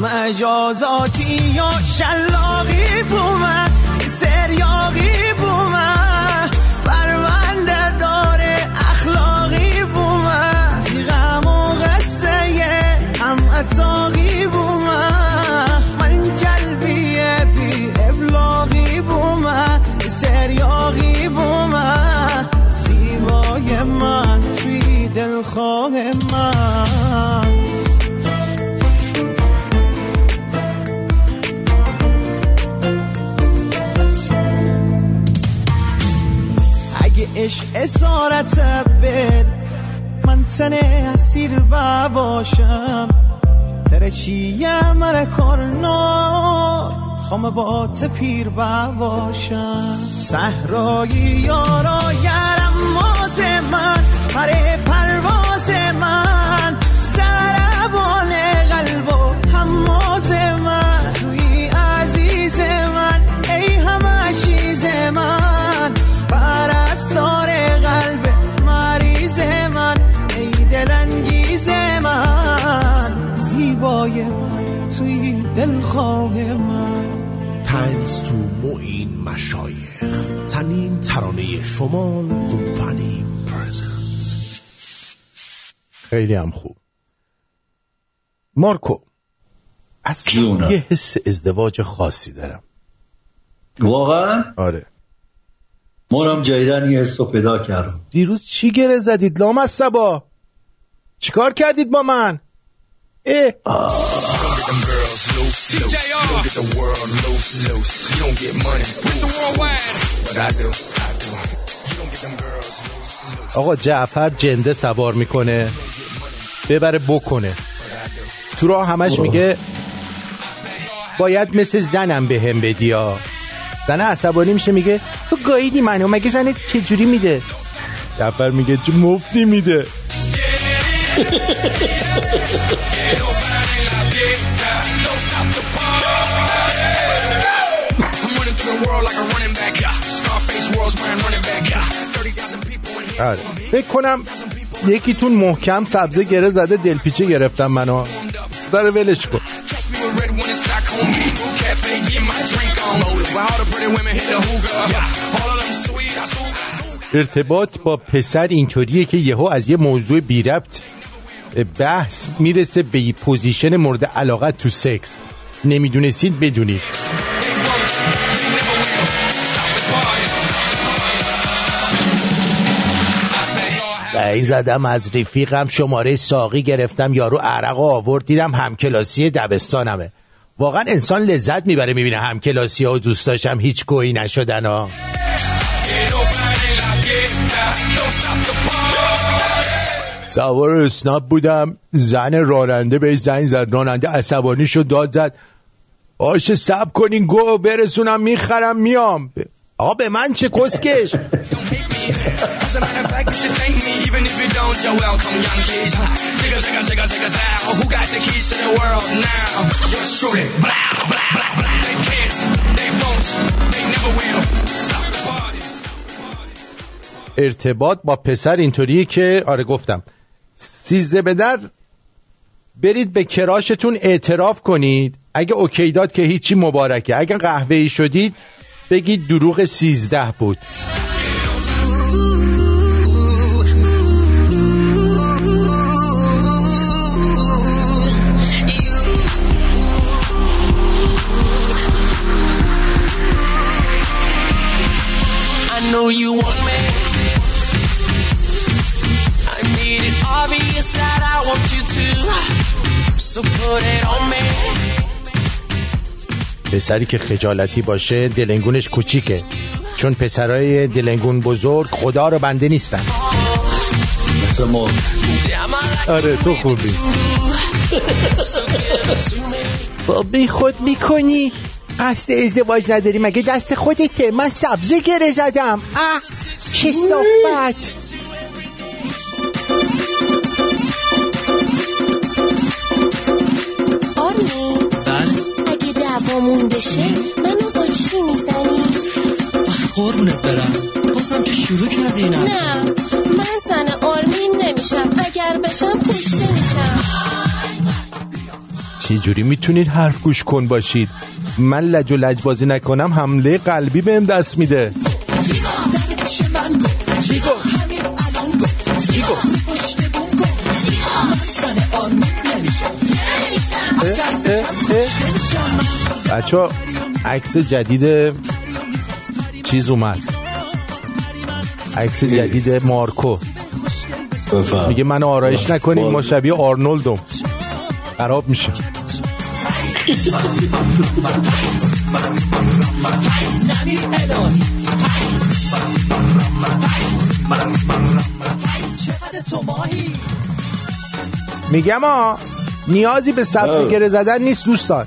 مجازاتی یا شلاقی بومن سریاقی بومن پرونده داره اخلاقی بومن تیغم و قصه هم اتاقی بومن من جلبی بی ابلاغی بومن سریاقی بومن زیبای من توی دلخواه من عشق اسارت بل من تنه اسیر و باشم ترچیه مره کرنا خامه با تپیر و باشم صحرایی یارا یرم ماز من پره پرواز من سربان قلب و هماز من توی عزیز من ای همه چیز من پرستار قلب مریض من ای دلانگیز من زیبای من توی دلخواه من تنس تو معین مشایخ تنین ترانه شمال کمپانی پرزنت خیلی هم خوب. مارکو اصلا یه حس ازدواج خاصی دارم واقعا. آره منم جایدن یه حس رو پیدا کردم. دیروز چی گره زدید لامصبا؟ چیکار کردید با من؟ اه آقا جعفر جنده سوار میکنه ببره بکنه تو راه همش میگه باید مثل زنم به هم بدی. زنه عصبانی میشه میگه تو گاییدی منو، مگه زنه چجوری میده؟ جعفر میگه چه مفتی میده. آره فکر کنم یکیتون محکم سبزه گره زده دلپیچه گرفتم منو داره ولش کن. ارتباط با پسر اینطوریه که یهو از یه موضوع بی ربط بحث میرسه به پوزیشن مورد علاقت تو سکس. نمیدونستید بدونید. ای زدم از رفیقم شماره ساقی گرفتم، یارو عرق آورد، دیدم همکلاسی دبستانمه. واقعا انسان لذت میبره میبینه همکلاسی ها و دوستاشم هیچ گویی نشدن ها. سوار اسناب بودم، زن راننده بهش زنگ زد، راننده عصبانی شد داد زد آش سب کنین گو برسونم میخرم میام. آقا به من چه کسکش؟ ارتباط با پسر اینطوریه که آره گفتم سیزده به در برید به کراشتون اعتراف کنید، اگه اوکی داد که هیچی مبارکه، اگه قهوه‌ای شدید بگید دروغ 13 بود. I know you want me. I made it obvious that I want you to. So put it on me. پسری که خجالتی باشه دلنگونش کوچیکه، چون پسرای دلنگون بزرگ خدا رو بنده نیستن. آره تو خوبی بابی خود میکنی قصد ازدواج نداری مگه دست خودته؟ من سبزه گره زدم. اه چه صحبت. آرمی همون بشه منو با چی میزنی؟ آخه قربونت برم بازم که شروع کردی اینا. نه من زن آرمین نمیشم، اگر بشم کشته میشم. چی جوری میتونید حرف گوش کن باشید؟ من لج و لج بازی نکنم حمله قلبی بهم دست میده. چیگو همین الان گفت چیگو پشت بوم گفت من زن آرمین نمیشم. بچه ها عکس جدید چیز اومد، عکس جدید مارکو میگه من آرایش نکنیم ما شبیه آرنولدم خراب میشه. میگم ها نیازی به سبزه گره زدن نیست دوستان،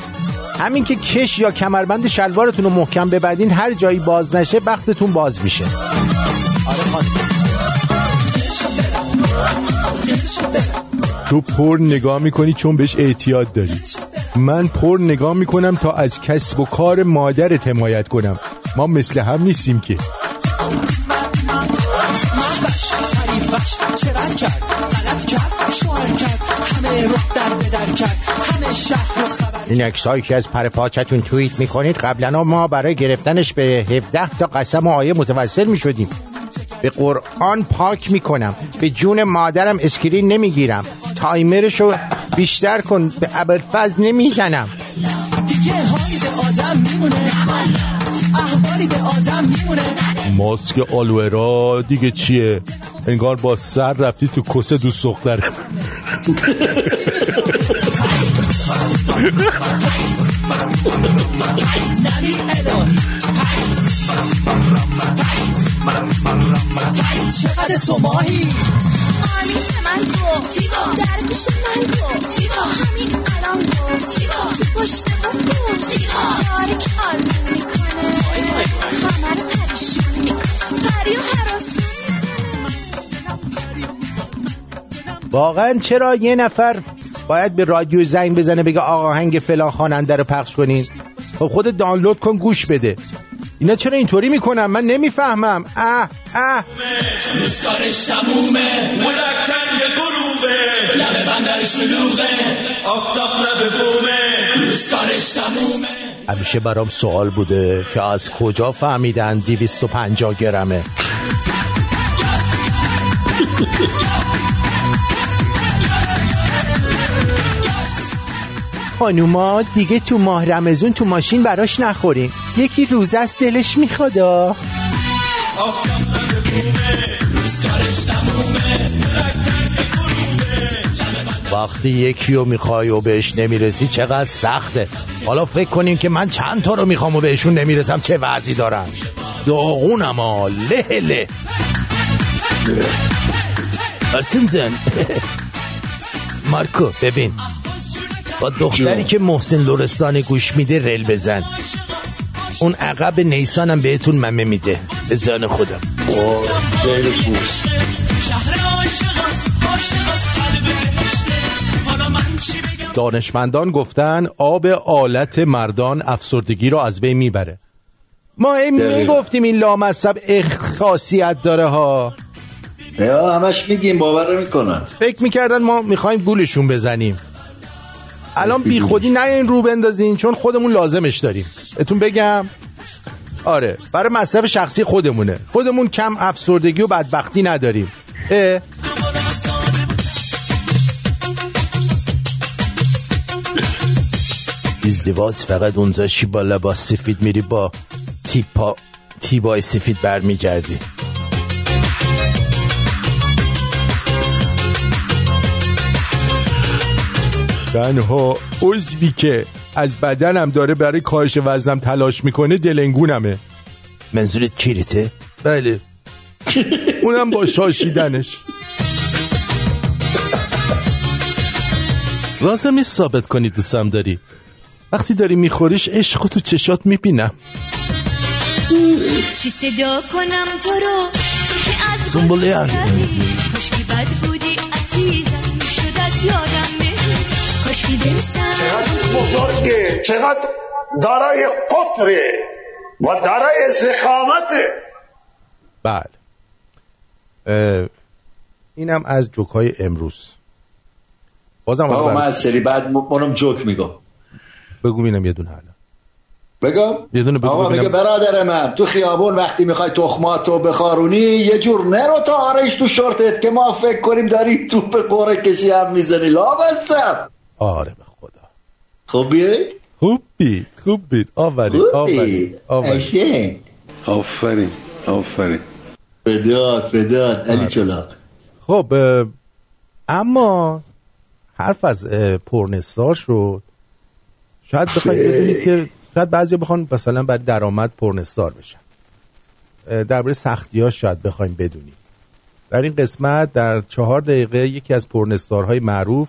همین که کش یا کمربند شلوارتون رو محکم ببندین هر جایی باز نشه بختتون باز میشه. تو پر نگاه میکنی چون بهش اعتیاد داری. من پر نگاه میکنم تا از کسب و کار مادرت حمایت کنم. ما مثل هم نیستیم که. این اکسایی که از پرپاچتون توییت میکنید قبلا ما برای گرفتنش به 17 تا قسم و آیه متوسل میشدیم، به قرآن پاک میکنم، به جون مادرم اسکرین نمیگیرم، تایمرشو بیشتر کن، به ابرفضل نمیزنم. ماسک آلوئرا دیگه چیه؟ انگار با سر رفتی تو کسه دوست دخترم. چقدر تو ماهی آمین من گو چیگا در گوش من گو چیگا همین الان گو چیگا تو پشت بگو چیگا داره که آلمون میکنه همه رو پریشون میکنه پری و حراسون. واقعا چرا یه نفر باید به رادیو زنگ بزنه بگه آقا هنگ فلان خواننده رو پخش کنین؟ خب خودت دانلود کن گوش بده. اینا چرا اینطوری میکنن من نمیفهمم. دوستارش تمومه ملکنگ گروبه لبه بندر شلوغه آفتاب لبه بومه دوستارش تمومه. همیشه برام سوال بوده که از کجا فهمیدن 250 گرمه. خانوما دیگه تو ماه رمضان تو ماشین براش نخوریم، یکی روزه از دلش میخوادا. وقتی یکی رو میخوای و بهش نمیرسی چقدر سخته. حالا فکر کنیم که من چند تا رو میخوام و بهشون نمیرسم چه وضعی دارم. داغونم ها له له آرتین زن. مارکو ببین با دختری که محسن لرستانی گوش میده رل بزن، اون عقب نیسانم بهتون ممه میده به زن خودم. دانشمندان گفتن آب آلت مردان افسردگی رو از بین میبره. ما میگفتیم این لامصب خاصیت داره ها، یا همش میگیم باور میکنن، فکر میکردن ما میخوایم گولشون بزنیم. الان بی خودی نه این رو بندازین چون خودمون لازمش داریم. بهتون بگم آره، برای مصرف شخصی خودمونه، خودمون کم افسردگی و بدبختی نداریم. ازدواج فقط اونجاشی با لباس سفید میری با تیپای سفید برمیگردی. تنها عضوی که از بدنم داره برای کاهش وزنم تلاش میکنه دلنگونمه. منظورت کیریته؟ بله. اونم با شاشیدنش. لازم نیست ثابت کنی دوستم داری، وقتی داری میخوریش عشقو تو چشات میبینم. چی صدا کنم تو رو تو که از خوشکی بد بودی عزیزم شد از یادم چقدر بزرگه، چقدر دارای قطره و دارای زخامته. بله اینم از جوکای امروز. بازم آقا من سری بعد منم جوک میگم. بگو بینم یه دونه حالا بگم. آقا میگه برادر من تو خیابون وقتی میخوای تخماتو بخارونی یه جور نرو تا آرش تو شورتت که ما فکر کنیم داری تو به قوره کشی هم میزنی لابستم. آره به خدا خوب بید؟ خوب بید آفرین فداد علی چلاق. خب اما حرف از پرنستار شد، شاید بخواید بدونید که شاید بعضی بخوان مثلا برای درآمد پرنستار بشن. درباره سختی‌ها شاید بخوایم بدونید. در این قسمت در 4 دقیقه یکی از پرنستارهای معروف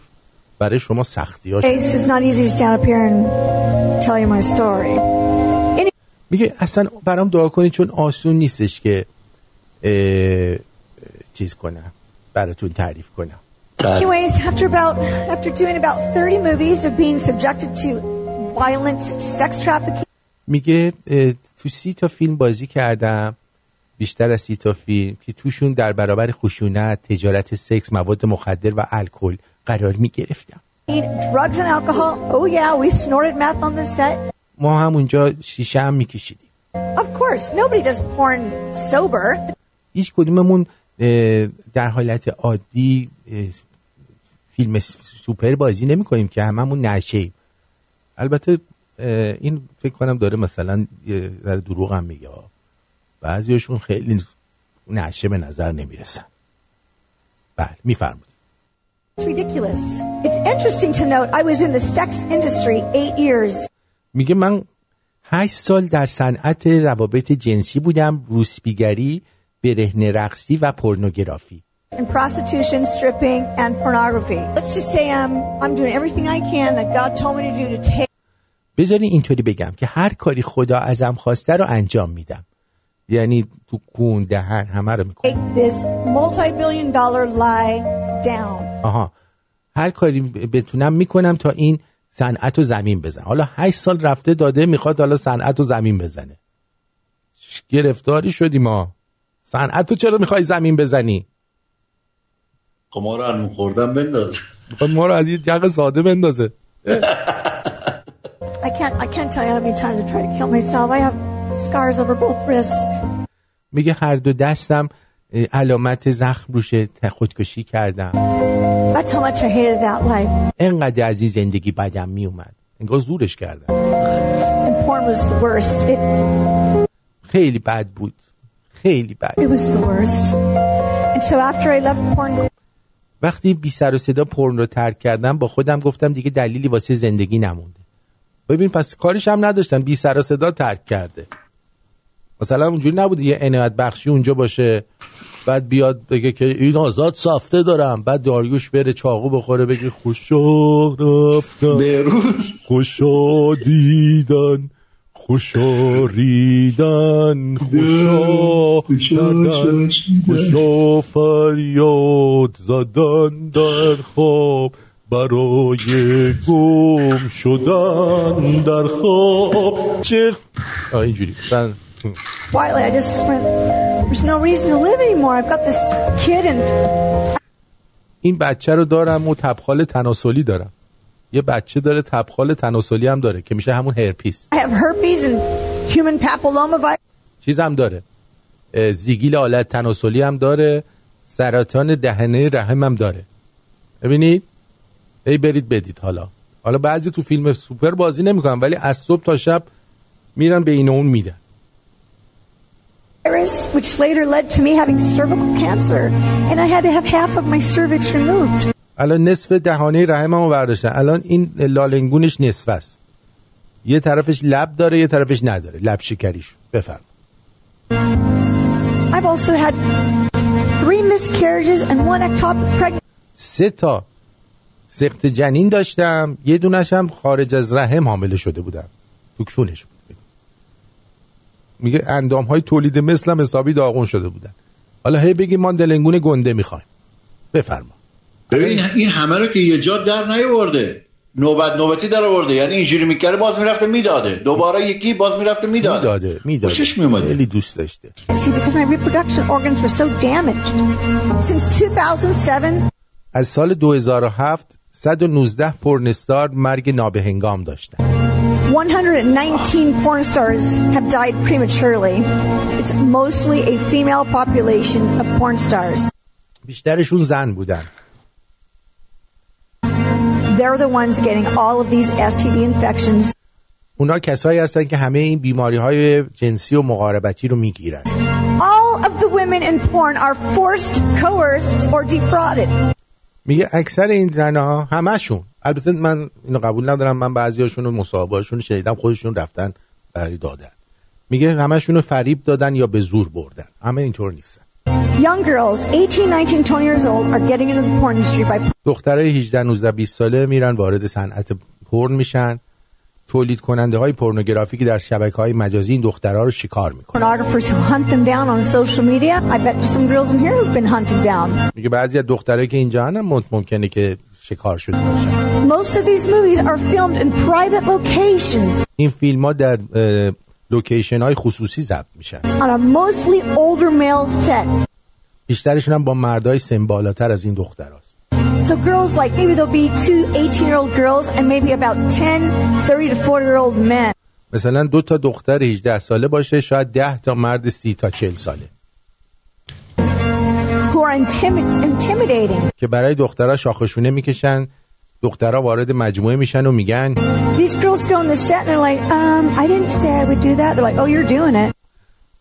برای شما سختی‌هاش. میگه اصلا برام دعا کنید چون آسون نیستش که چیز کنم براتون تعریف کنم. Anyways, after doing about 30 movies of being subjected to violence, sex trafficking. میگه تو 30 تا فیلم بازی کردم، بیشتر از 30 تا فیلم که توشون در برابر خشونت، تجارت سکس، مواد مخدر و الکل قرار می گرفتم. ما هم اونجا شیشه هم می کشیدیم. هیچ کدوممون در حالت عادی فیلم سوپر بازی نمی کنیم که هممون نشیم. البته این فکر کنم داره مثلا در دروغ هم میگه، بعضیشون خیلی نشه به نظر نمی رسن. بله میفرمایید. میگه من 8 سال در صنعت روابط جنسی بودم، روسبیگری، برهنه رقصی و پورنوگرافی. And prostitution, stripping and pornography. Let's just say I'm doing everything I can that God told me to do to take. بذاری اینطوری بگم که هر کاری خدا ازم خواسته رو انجام میدم. یعنی تو کون دهن همه رو میکنم. Take this multi-billion dollar lie down. آها. هر کاری بتونم میکنم تا این صنعت رو زمین بزنه. حالا 8 سال رفته داده میخواد حالا صنعت رو زمین بزنه. گرفتاری شدیم ما. صنعت تو چرا میخوای زمین بزنی؟ خب ما رو علم خوردن بنداز. خب ما رو از یه جغ ساده بندازه. I can't tell you how many times I try to kill myself. I have scars over both wrists. میگه هر دو دستم علامت زخم روشه، خودکشی کردم. That's how much I hated that life. انقدر از این زندگی بدم میومد. انگار زورش کردم. The porn was the worst. خیلی بد بود. خیلی بد. It was the worst. And so after I left porn. وقتی بی سر و صدا پرن رو ترک کردم با خودم گفتم دیگه دلیلی واسه زندگی نمونده. ببین پس کارش هم نداشتن، بی سر و صدا ترک کرده. مثلا اونجوری نبود یه عنایت بخشی اونجا باشه بعد بیاد بگه که این آزاد سافته دارم، بعد داریوش بره چاقو بخوره بگه خوشا رفتن بروز، خوشا دیدن، خوشا ریدن، خوشا ندن، خوشا فریاد زدن در خواب، برای گم شدن در خواب چه اینجوری من این بچه رو دارم و تبخال تناسلی دارم. یه بچه داره تبخال تناسلی هم داره که میشه همون هرپیس. چیز هم داره، زیگیل آلت تناسلی هم داره، سرطان دهنه رحم هم داره. ببینید ای برید بدید. حالا بعضی تو فیلم سوپر بازی نمی کنن ولی از صبح تا شب میرن به این اون میدن. Which later led to me having cervical cancer and I had to have half of my cervix removed. الان نصف دهانه رحممو برداشتن. الان این لالنگونش نصف است. یه طرفش لب داره یه طرفش نداره. لب شکریش. بفرم. I've also had 3 miscarriages and 1 ectopic pregnancy. 3 سقط جنین داشتم، یه دونش هم خارج از رحم حامله شده بودم. توکشونش بود. میگه اندام‌های تولید مثل هم حسابی داغون شده بودن. حالا هی بگی ما دلنگون گنده می‌خوایم. بفرما. ببین این همه رو که یه جا در نیاورده، نوبتی در آورده. یعنی اینجوری می‌کره باز می‌رفته میداده، دوباره یکی باز می‌رفته میداده. خوشش میومد. خیلی دوست داشته. از سال 2007 119 پرن استار مرگ نابهنگام داشتن. 119 porn stars have died prematurely. It's mostly a female population of porn stars. بیشترشون زن بودن. They're the ones getting all of these STD infections. اونا کسایی هستن که همه این بیماری‌های جنسی و مقاربتی رو می‌گیرن. All of the women in porn are forced, coerced or defrauded. میگه اکثر این زن‌ها همشون، البته من اینو قبول ندارم، من بعضیاشون رو مصاحبه‌هاشون شنیدم خودشون رفتن برای دادن، میگه همشون رو فریب دادن یا به زور بردن، همه اینطور نیستن. Young girls 18, 19, 20 years old are getting into the porn industry by دخترای 18 19 20 ساله میرن وارد صنعت پرن میشن. تولید کننده های پورنوگرافی که در شبکه‌های مجازی این دخترها رو شکار میکنن. میگه بعضی از دخترایی که اینجا هستن ممکنه که شکار شده باشن. Most of these movies are filmed in private locations. این فیلم‌ها در لوکیشن‌های خصوصی ضبط میشن. On a mostly older male set. بیشترشون هم با مردای سن بالاتر از این دخترها. So girls like maybe there'll be 2 18-year-old girls and maybe about 10 30- to 40-year-old men. مثلا 2 تا دختر 18 ساله باشه شاید 10 تا مرد 30 تا 40 ساله. who are intimidating. که برای دخترها شاخشونه میکشن، دخترها وارد مجموعه میشن و میگن These girls go in the set and they're like, I didn't say I would do that. They're like, oh, you're doing it.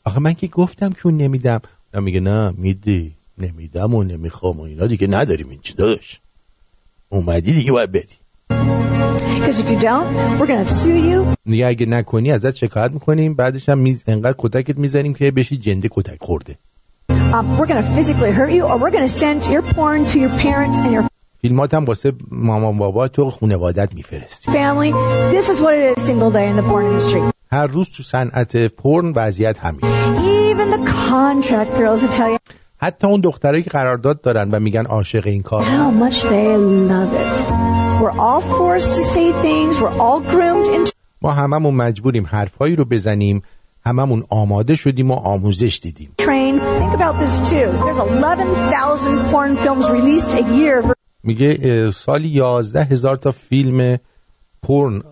آخه من که گفتم که نمیدم. اونا میگه نه میدی، نمیدم و نمیخوام و اینا دیگه نداریم این چی داداش. اومدی دیگه باید بدی. Because if you don't, we're going to sue you. دیگه اگه نکنی ازت شکایت میکنیم، بعدش هم انقدر کتکت میزنیم که بشی جنده کتک خورده. We're going to physically hurt you or we're going to send your porn to your parents and your فیلمات هم واسه مامان بابا تو خانوادت میفرستی. Family, this is what it is single day in the porn industry. هر روز تو صنعت پورن وضعیت همین. Even the contract girls will tell you. حتی اون دخترایی که قرارداد دارن و میگن عاشق این کار. How much they love it. We're all forced to say things. We're all groomed into. ما هممون مجبوریم حرفایی رو بزنیم. هممون آماده شدیم و آموزش دیدیم. Train. Think about this too. There's 11,000 porn films released a year. میگه سالی 11,000 تا فیلم پورن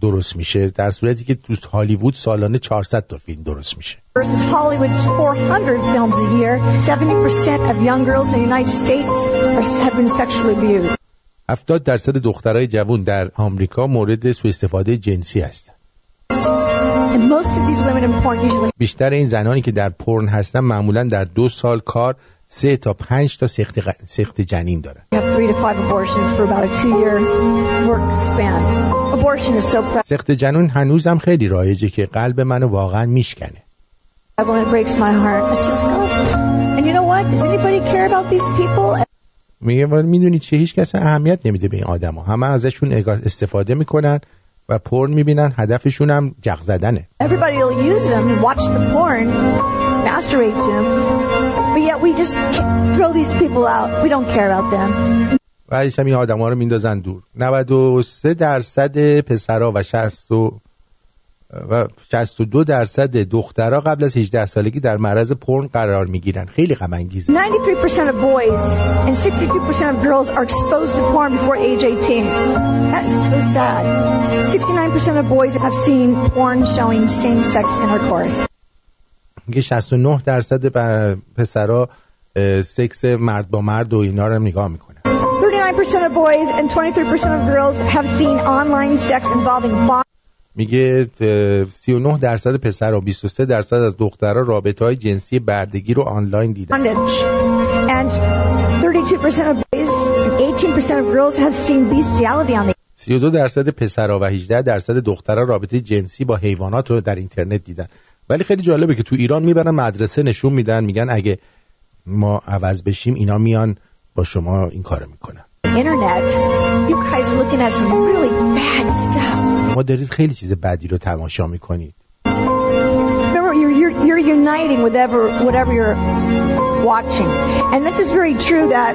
درست میشه در صورتی که تو هالیوود سالانه 400 تا فیلم درست میشه. Hollywood's 400 films a year. 70% of young girls in the United States have been sexually abused. 70% دخترای جوان در آمریکا مورد سوء استفاده جنسی هستند. بیشتر این زنانی که در پورن هستن معمولا در 2 سال کار 3 تا 5 تا سخت جنین دارن. سخت جنین هنوزم خیلی رایجه که قلب منو واقعا میشکنه. میگه میدونی چه هیچ کس اهمیت نمیده به این آدما، همه ازشون استفاده میکنن و پورن میبینن، هدفشون هم جغ زدنه. و هیچ هم این آدم ها رو میندازن دور. 93% پسرها و 62% دخترها قبل از 18 سالگی در معرض پورن قرار میگیرن. خیلی غم انگیزه. 93% of boys and 63% of girls are exposed to porn before age 18. That's so sad. 69% of boys have seen porn showing same-sex intercourse. 69% پسرها سکس مرد با مرد و اینا رو نگاه میکنن. 39% of boys and 23% of girls have seen online sex involving bondage. میگه 39% پسرها و 23% از دخترها رابطه‌های جنسی بردگی رو آنلاین دیدن. And 32% of boys and 18% of girls have seen bestiality on the. 32% پسرها و 18% دخترها رابطه جنسی با حیوانات رو در اینترنت دیدن. ولی خیلی جالبه که تو ایران میبرن مدرسه نشون میدن، میگن اگه ما عوض بشیم اینا میان با شما این کارو میکنن. Internet, you guys are looking at some really bad stuff. ما دارید خیلی چیز بدی رو تماشا میکنید. You're uniting with whatever you're watching. And this is very true that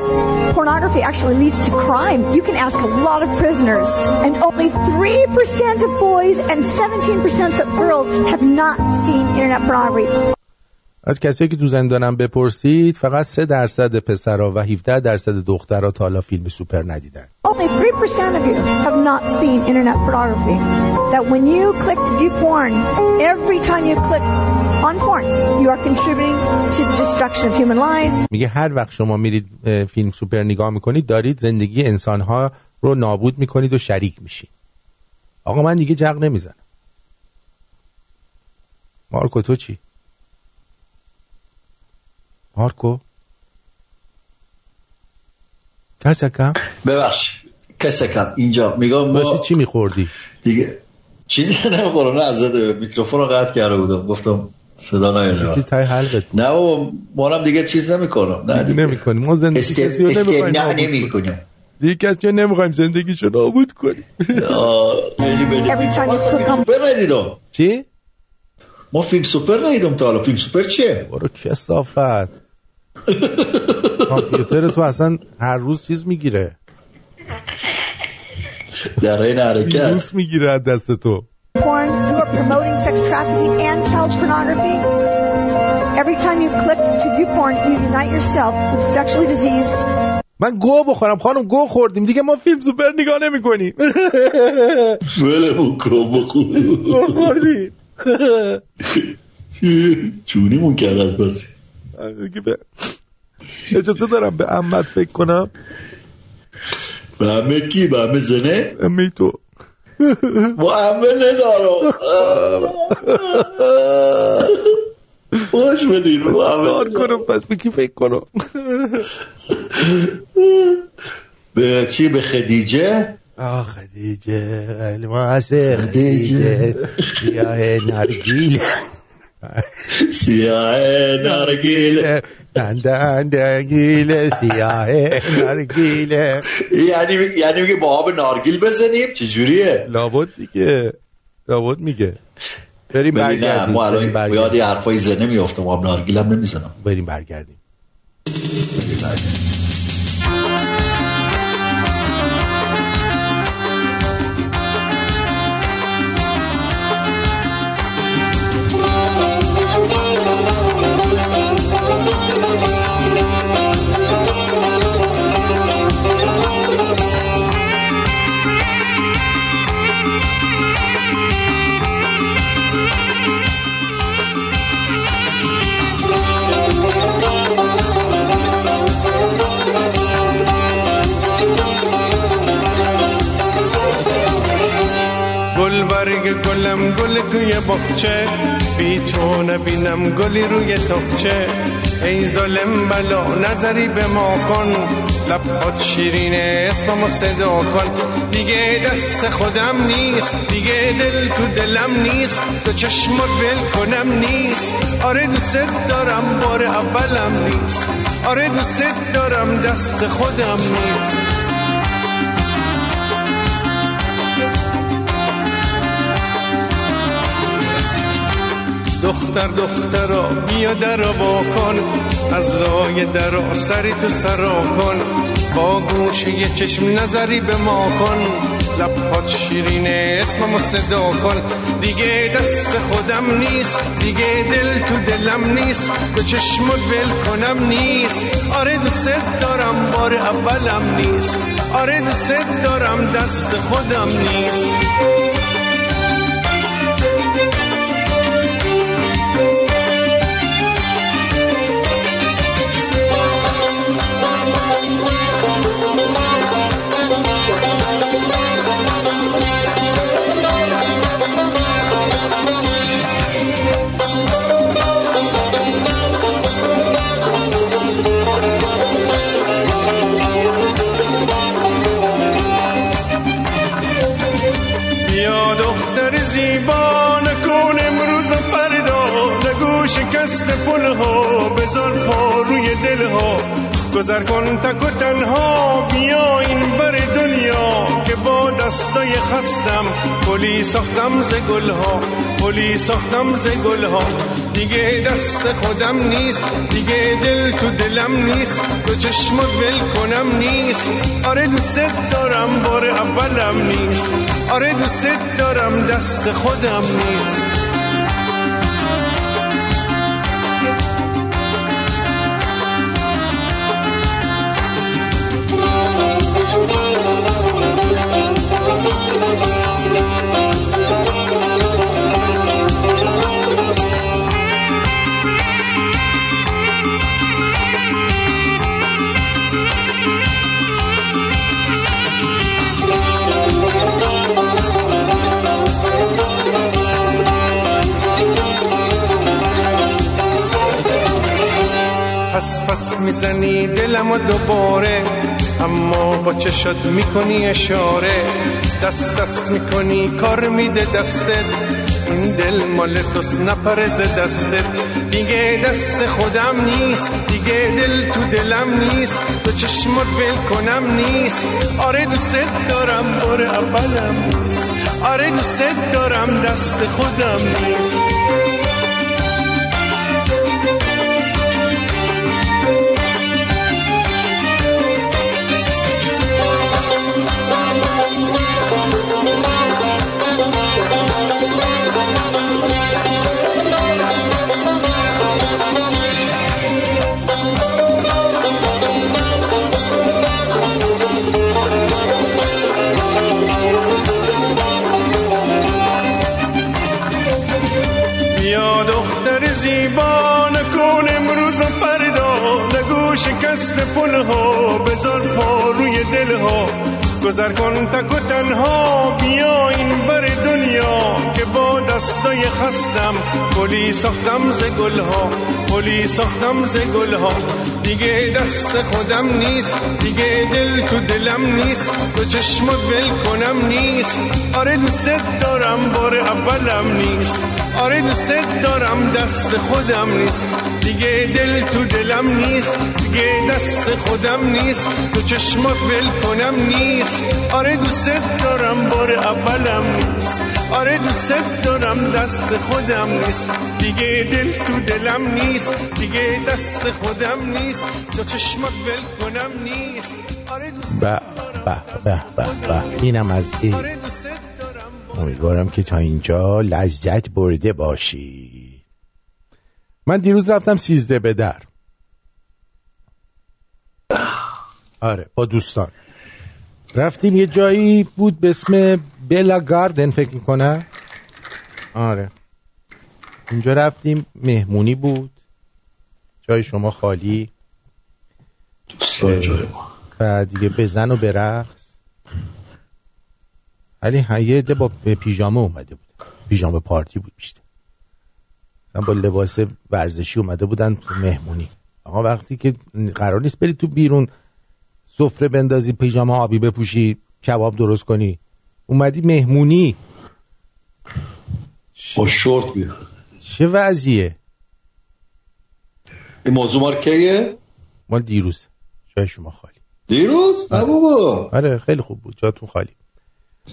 pornography actually leads to crime. You can ask a lot of prisoners and only 3% of boys and 17% of girls have not seen internet pornography. از کسایی که تو زندانم بپرسید فقط 3% پسرها و 17% دخترها تا حالا فیلم سوپر ندیدن. Only 3% of you have not seen internet pornography. That when you click to view porn, every time you click on porn, you are contributing to the destruction of human lives. میگه هر وقت شما میرید فیلم سوپر نگاه میکنید دارید زندگی انسانها رو نابود میکنید و شریک میشید. آقا من دیگه جق نمیزنم. مارکو تو چی؟ مارکو کسکم ببخش کسکم اینجا میگم ما چی میخوردی دیگه چیزی نمیخورم، نه از میکروفون رو قطع کرده بودم گفتم صدا نیاد چیزی تای حلقت. نه بابا منم دیگه چیز نمیکنم، نه نمیکنیم ما زندگی کسی رو نمیخوایم، نه نمیکنیم دیگه کسی نمیخوایم زندگیشو نابود کنیم. برو چی ما فیلم سوپر ندیدم تا حالا. فیلم سوپر چیه؟ برو کسافت کامپیوتر تو اصلا هر روز چیز میگیره در این حرکت ویروس میگیره از دست تو. من گو بخورم خانم، گو خوردیم دیگه ما فیلم سوپر نگاه نمی کنیم. گو خوردیم چونیمون کرد از بازی اجازه دارم به عمت فکر کنم؟ به عمه کی؟ به عمه زنه؟ عمه تو با عمه ندارم. باش بدین کار کنم. پس به کی فکر کنم؟ به چی؟ به خدیجه؟ خدیجه الماس، خدیجه سیاه نرگیل، سیاه نرگیل، دندان نرگیل، سیاه نرگیل. یعنی میگه با آب نارگیل بزنیم؟ چجوریه؟ لابد دیگه، لابد میگه بریم برگردیم. ما الان یاد حرفای زنه میافتم، آب نارگیل هم نمیزنم. بریم برگردیم. گلم گل توی بخچه، بی تو نبینم گلی روی تخچه. ای ظالم بلا نظری به ما کن، لبات شیرینه اسممو صدا کن. دیگه دست خودم نیست، دیگه دل تو دلم نیست، تو چشمات ول کنم نیست. آره دوست دارم بار اولم نیست، آره دوست دارم دست خودم نیست. دخترا بیا در وا کن، از لای درا سری تو سرا کن. با گوشه چشم نظری به ما کن، لبات شیرینه اسممو صدا کن. دیگه دست خودم نیست، دیگه دل تو دلم نیست، تو چشمت ول کنم نیست. آره دوست دارم بار اولم نیست، آره دوست دارم دست خودم نیست. بیا دختر زیبا نکن امروز و فردا، نگو شکست پلها بذار پا روی دلها. گذر کن تک و تنها بیا این بر دنیا، که با دستای خستم گلی ساختم ز گلها، گلی ساختم ز گلها. دیگه دست خودم نیست، دیگه دل تو دلم نیست، تو چشمات ول کنم نیست. آره دوست دارم بار اولم نیست، آره دوست دارم دست خودم نیست. پس میزنی دلمو دوباره، اما با چشات میکنی اشاره. دست میکنی کار میده دستت، این دل مال توست نپرز دستت. دیگه دست خودم نیست، دیگه دل تو دلم نیست، تو چشمات ول کنم نیست. آره دوست دارم بار اولم نیست، آره دوست دارم دست خودم نیست. شکست پلها، بذار پا روی دلها، گذر کن تک و تنها، بیا این بر دنیا که با دستای خستم گلی ساختم ز گلها، گلی ساختم ز گلها، دیگه دست خودم نیست، دیگه دل تو دلم نیست، تو چشم بل کنم نیست، آره دوست دارم بار اولم نیست، آره دوست دارم دست خودم نیست، دیگه دل تو دلم نیست، دیگه دست خودم نیست، تو چشم بل کنم نیست، آره دوست دارم بار اولم نیست، آره دوست دارم دست خودم نیست، دیگه دل تو دلم نیست، دیگه دست خودم نیست. به به به به به، اینم از این. امیدوارم که تا اینجا لذت برده باشی. من دیروز رفتم 13 به در. آره با دوستان رفتیم یه جایی بود به اسم بلا گاردن فکر میکنم. آره اینجا رفتیم، مهمونی بود، جای شما خالی، بعد دیگه بزن و برقص. علی یه ده با پیژامه اومده بود، پیژامه پارتی بود بیشتر، با لباس ورزشی اومده بودن تو مهمونی. آقا وقتی که قرار نیست بری تو بیرون سفره بندازی، پیژامه آبی بپوشی، کباب درست کنی، اومدی مهمونی با شورت بیرون، چه وضعیه این موضوع؟ مارکیه مال دیروز، جای شما خالی دیروز؟ نه بابا، آره خیلی خوب بود، جاتون خالی.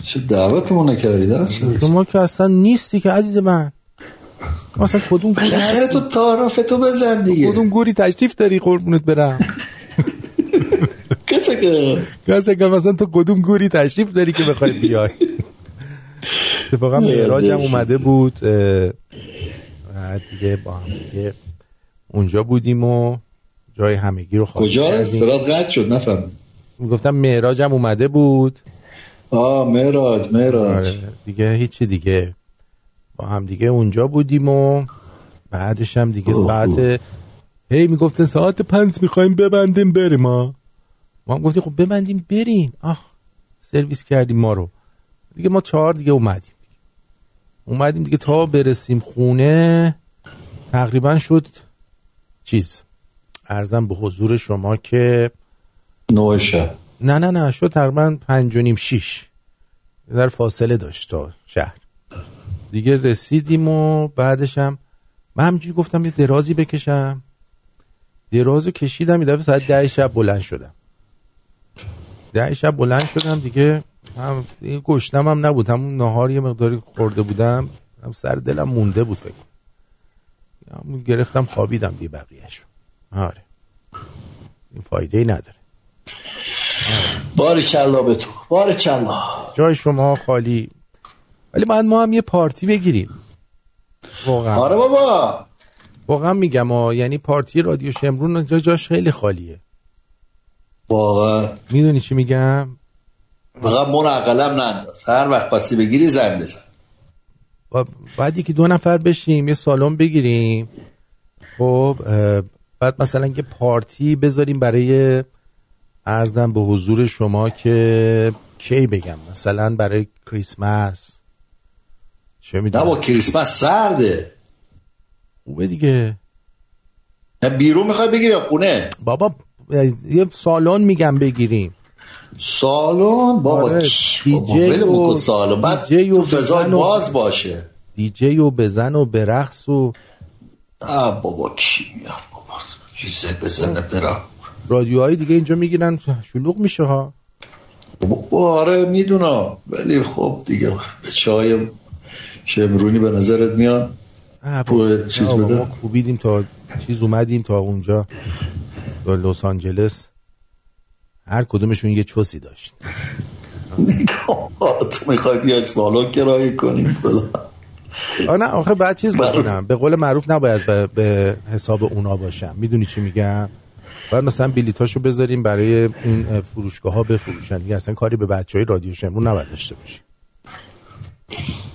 چه دعوتمون نکردید اصلا؟ شما که اصلا نیستی که عزیز من، اصلا کدوم بالاخره تو تعارفتو بزن دیگه، کدوم گوری تشریف داری قربونت برم کسا که مثلا تو کدوم گوری تشریف داری که بخوای بیای؟ اتفاقا معراجم اومده بود دیگه، با هم دیگه اونجا بودیم و جای همگی رو خواهیم. کجا؟ سرات قد شد نفهم. گفتم معراجم اومده بود. معراج دیگه هیچی دیگه، با هم دیگه اونجا بودیم و بعدش هم دیگه ساعت هی میگفتن ساعت 5 میخوایم ببندیم بریم. ما هم گفتیم خب ببندیم بریم، آخ سرویس کردیم ما رو دیگه. ما 4 دیگه اومدیم دیگه، تا برسیم خونه تقریبا شد چیز، عرضم به حضور شما که نوشه نه شد تقریبا 5:30-6 در فاصله داشت تا شهر دیگه. رسیدیم و بعدش هم من همجوری گفتم یه درازی بکشم، درازو کشیدم، یه دفعه ساعت 10 شب بلند شدم. 10 شب بلند شدم دیگه، هم گشنم هم نبود، همون ناهار یه مقداری خورده بودم، هم سر دلم مونده بود فکر کنم، گرفتم خوابیدم دیگه بقیه‌شو. آره این فایده ای نداره. بارکالله به تو، بارکالله، جای شما خالی. ولی ما هم یه پارتی بگیریم واقعا. آره بابا واقعا میگم یعنی پارتی رادیو شمرون جاش خیلی خالیه واقعا. میدونی چی میگم؟ واقعا من عقلم ننداز، هر وقت پاسی بگیری زنگ بزن. بعد یکی 2 نفر بشیم، یه سالن بگیریم خب، بعد مثلا یه پارتی بذاریم برای عرضم به حضور شما که کی بگم، مثلا برای کریسمس. چه میدونم بابا، کریسمس سرده. خوبه دیگه. نه بیرون میخوای بگیری یا خونه؟ بابا یه سالن میگم بگیریم. سالن بابا دیجی و سالن، بعد فضای باز باشه، دیجی و بزن و برقص و بابا کی میاد بابا چیزه بزنه برام. رادیوهای دیگه اینجا میگیرن شلوغ میشه ها. آره میدونم، ولی خب دیگه به چای شمرونی به نظرت میان پول چیز بده؟ ما کوبیدیم تا چیز اومدیم تا اونجا تا لس آنجلس، هر کدومشون یه چوسی داشت. نگاه تو میخوای بیای سالن کرایه کنیم بلا نه آخه بعد چیز بکنم، به قول معروف نباید به حساب اونا باشم، میدونی چی میگم؟ باید مثلا بلیتاشو بذاریم برای این فروشگاه ها بفروشن دیگه، اصلا کاری به بچهای رادیو شمرون نباید داشته باشیم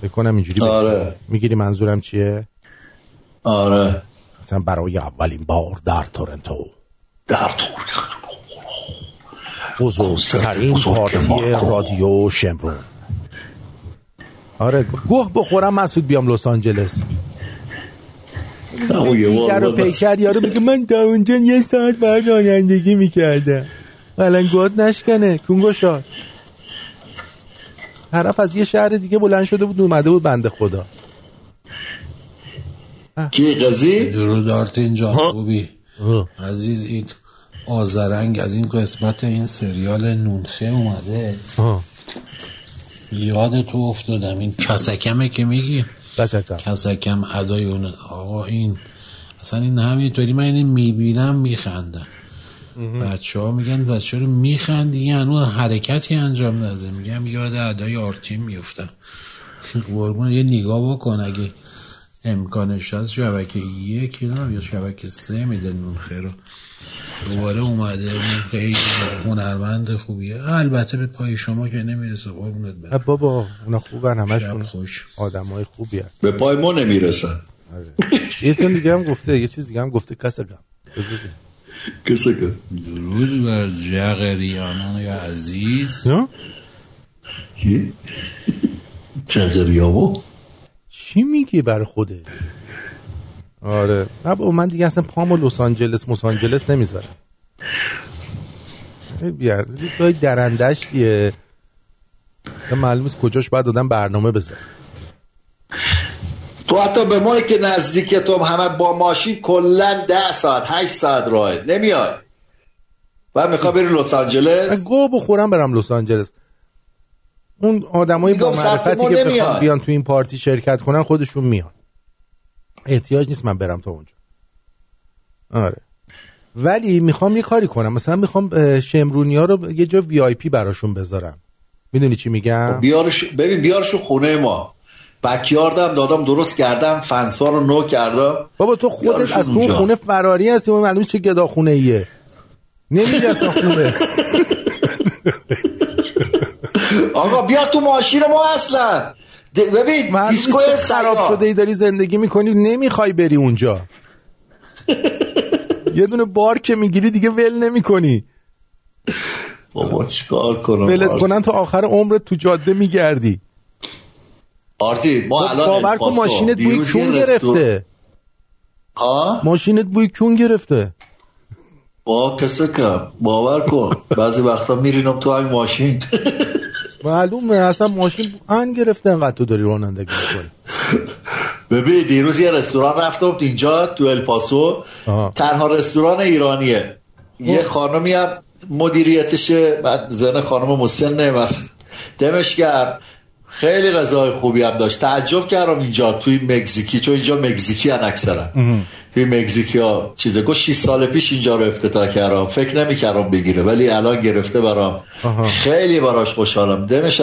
بکنم اینجوری. آره میگیری منظورم چیه؟ آره مثلا برای اولین بار در تورنتو در تاریخ بزرگترین پارتی رادیو شمرون. آره گوه بخورم مسعود بیام لس آنجلس. یارو پیکر یارو میگه من تا اونجا یه ساعت بعد رانندگی میکردم. الان گوت نشکنه کونگو شاد. طرف از یه شهر دیگه بلند شده بود اومده بود بنده خدا. کی قضی؟ درود آرتین جان خوبی. عزیز این آذرنگ از این قسمت این سریال نونخه اومده. یاد تو افتادم این کسکمه که میگی کسکم ادای اون آقا این اصلا این همینطوری من این میبینم میخندم. بچه ها میگن بچه رو میخندی هنوز حرکتی انجام نده. میگم یاد ادای آرتین میفتم. قربون یه نگاه بکن اگه امکانش هست شبکه 1 یا شبکه 3 میده نونخه رو. دوباره اومده خیلی هنرمند خوبیه. البته به پای شما که نمیرسه قربونت برم بابا اونا خوبن همشون آدمای خوبیه به پای ما نمیرسن. یه چیز دیگه هم گفته کسگم درود بر جغریانان یا عزیز چی؟ جغریانو؟ چی میگی بر خودت؟ آره بابا من دیگه اصلا پامو لس آنجلس نمیذارم. بیا جای درندش یه معلومه کجاش بعد دادم برنامه بذار. تو حتی به ما که نزدیک تو همه با ماشین کلا 10 ساعت 8 ساعت راه نمیای. بعد میخوام بری لس آنجلس گو بخورم برم لس آنجلس. اون آدمای با معرفتی که بخوام بیان تو این پارتی شرکت کنن خودشون میان. احتیاج نیست من برم تا اونجا. آره ولی میخوام یه کاری کنم مثلا میخوام شمرونیا رو یه جا وی آی پی براشون بذارم. میدونی چی میگم؟ بیارشو خونه ما. بکیاردم دادم درست کردم فنسا رو نو کردم. بابا تو خودت از اون خونه فراری هستی و معلوم چه گداخونه ایه نمیرسه خونه. آقا بیا تو ماشین ما اصلا ببین دیسکو خراب شده ای داری زندگی میکنی نمیخوای بری اونجا. یه دونه بار که میگیری دیگه ول نمیکنی. بابا چیکار کنم ولت کنن تا آخر عمرت تو جاده میگردی. آرتی ما الان باور کن ماشینت بوی کون گرفته. ماشینت بوی کون گرفته با کسه کم باور کن. بعضی وقتا میرینم تو همین ماشین معلومه اصلا ماشین ان گرفته انقدر تو داری رانندگی می‌کنی. ببین دیروز یه رستوران رفتم اینجا تو الپاسو تنها رستوران ایرانیه. یه خانمی هم مدیریتشه بعد زن خانم مسنه واسه دمشگر خیلی غذای خوبی هم داشت. تعجب کردم اینجا توی مکزیکی چون اینجا مکزیکی ان اکثرا توی مکزیکی ها چیزه گفت 6 سال پیش اینجا رو افتتاح کردم فکر نمی‌کردم بگیره ولی الان گرفته برام. خیلی براش خوشحالم. دمش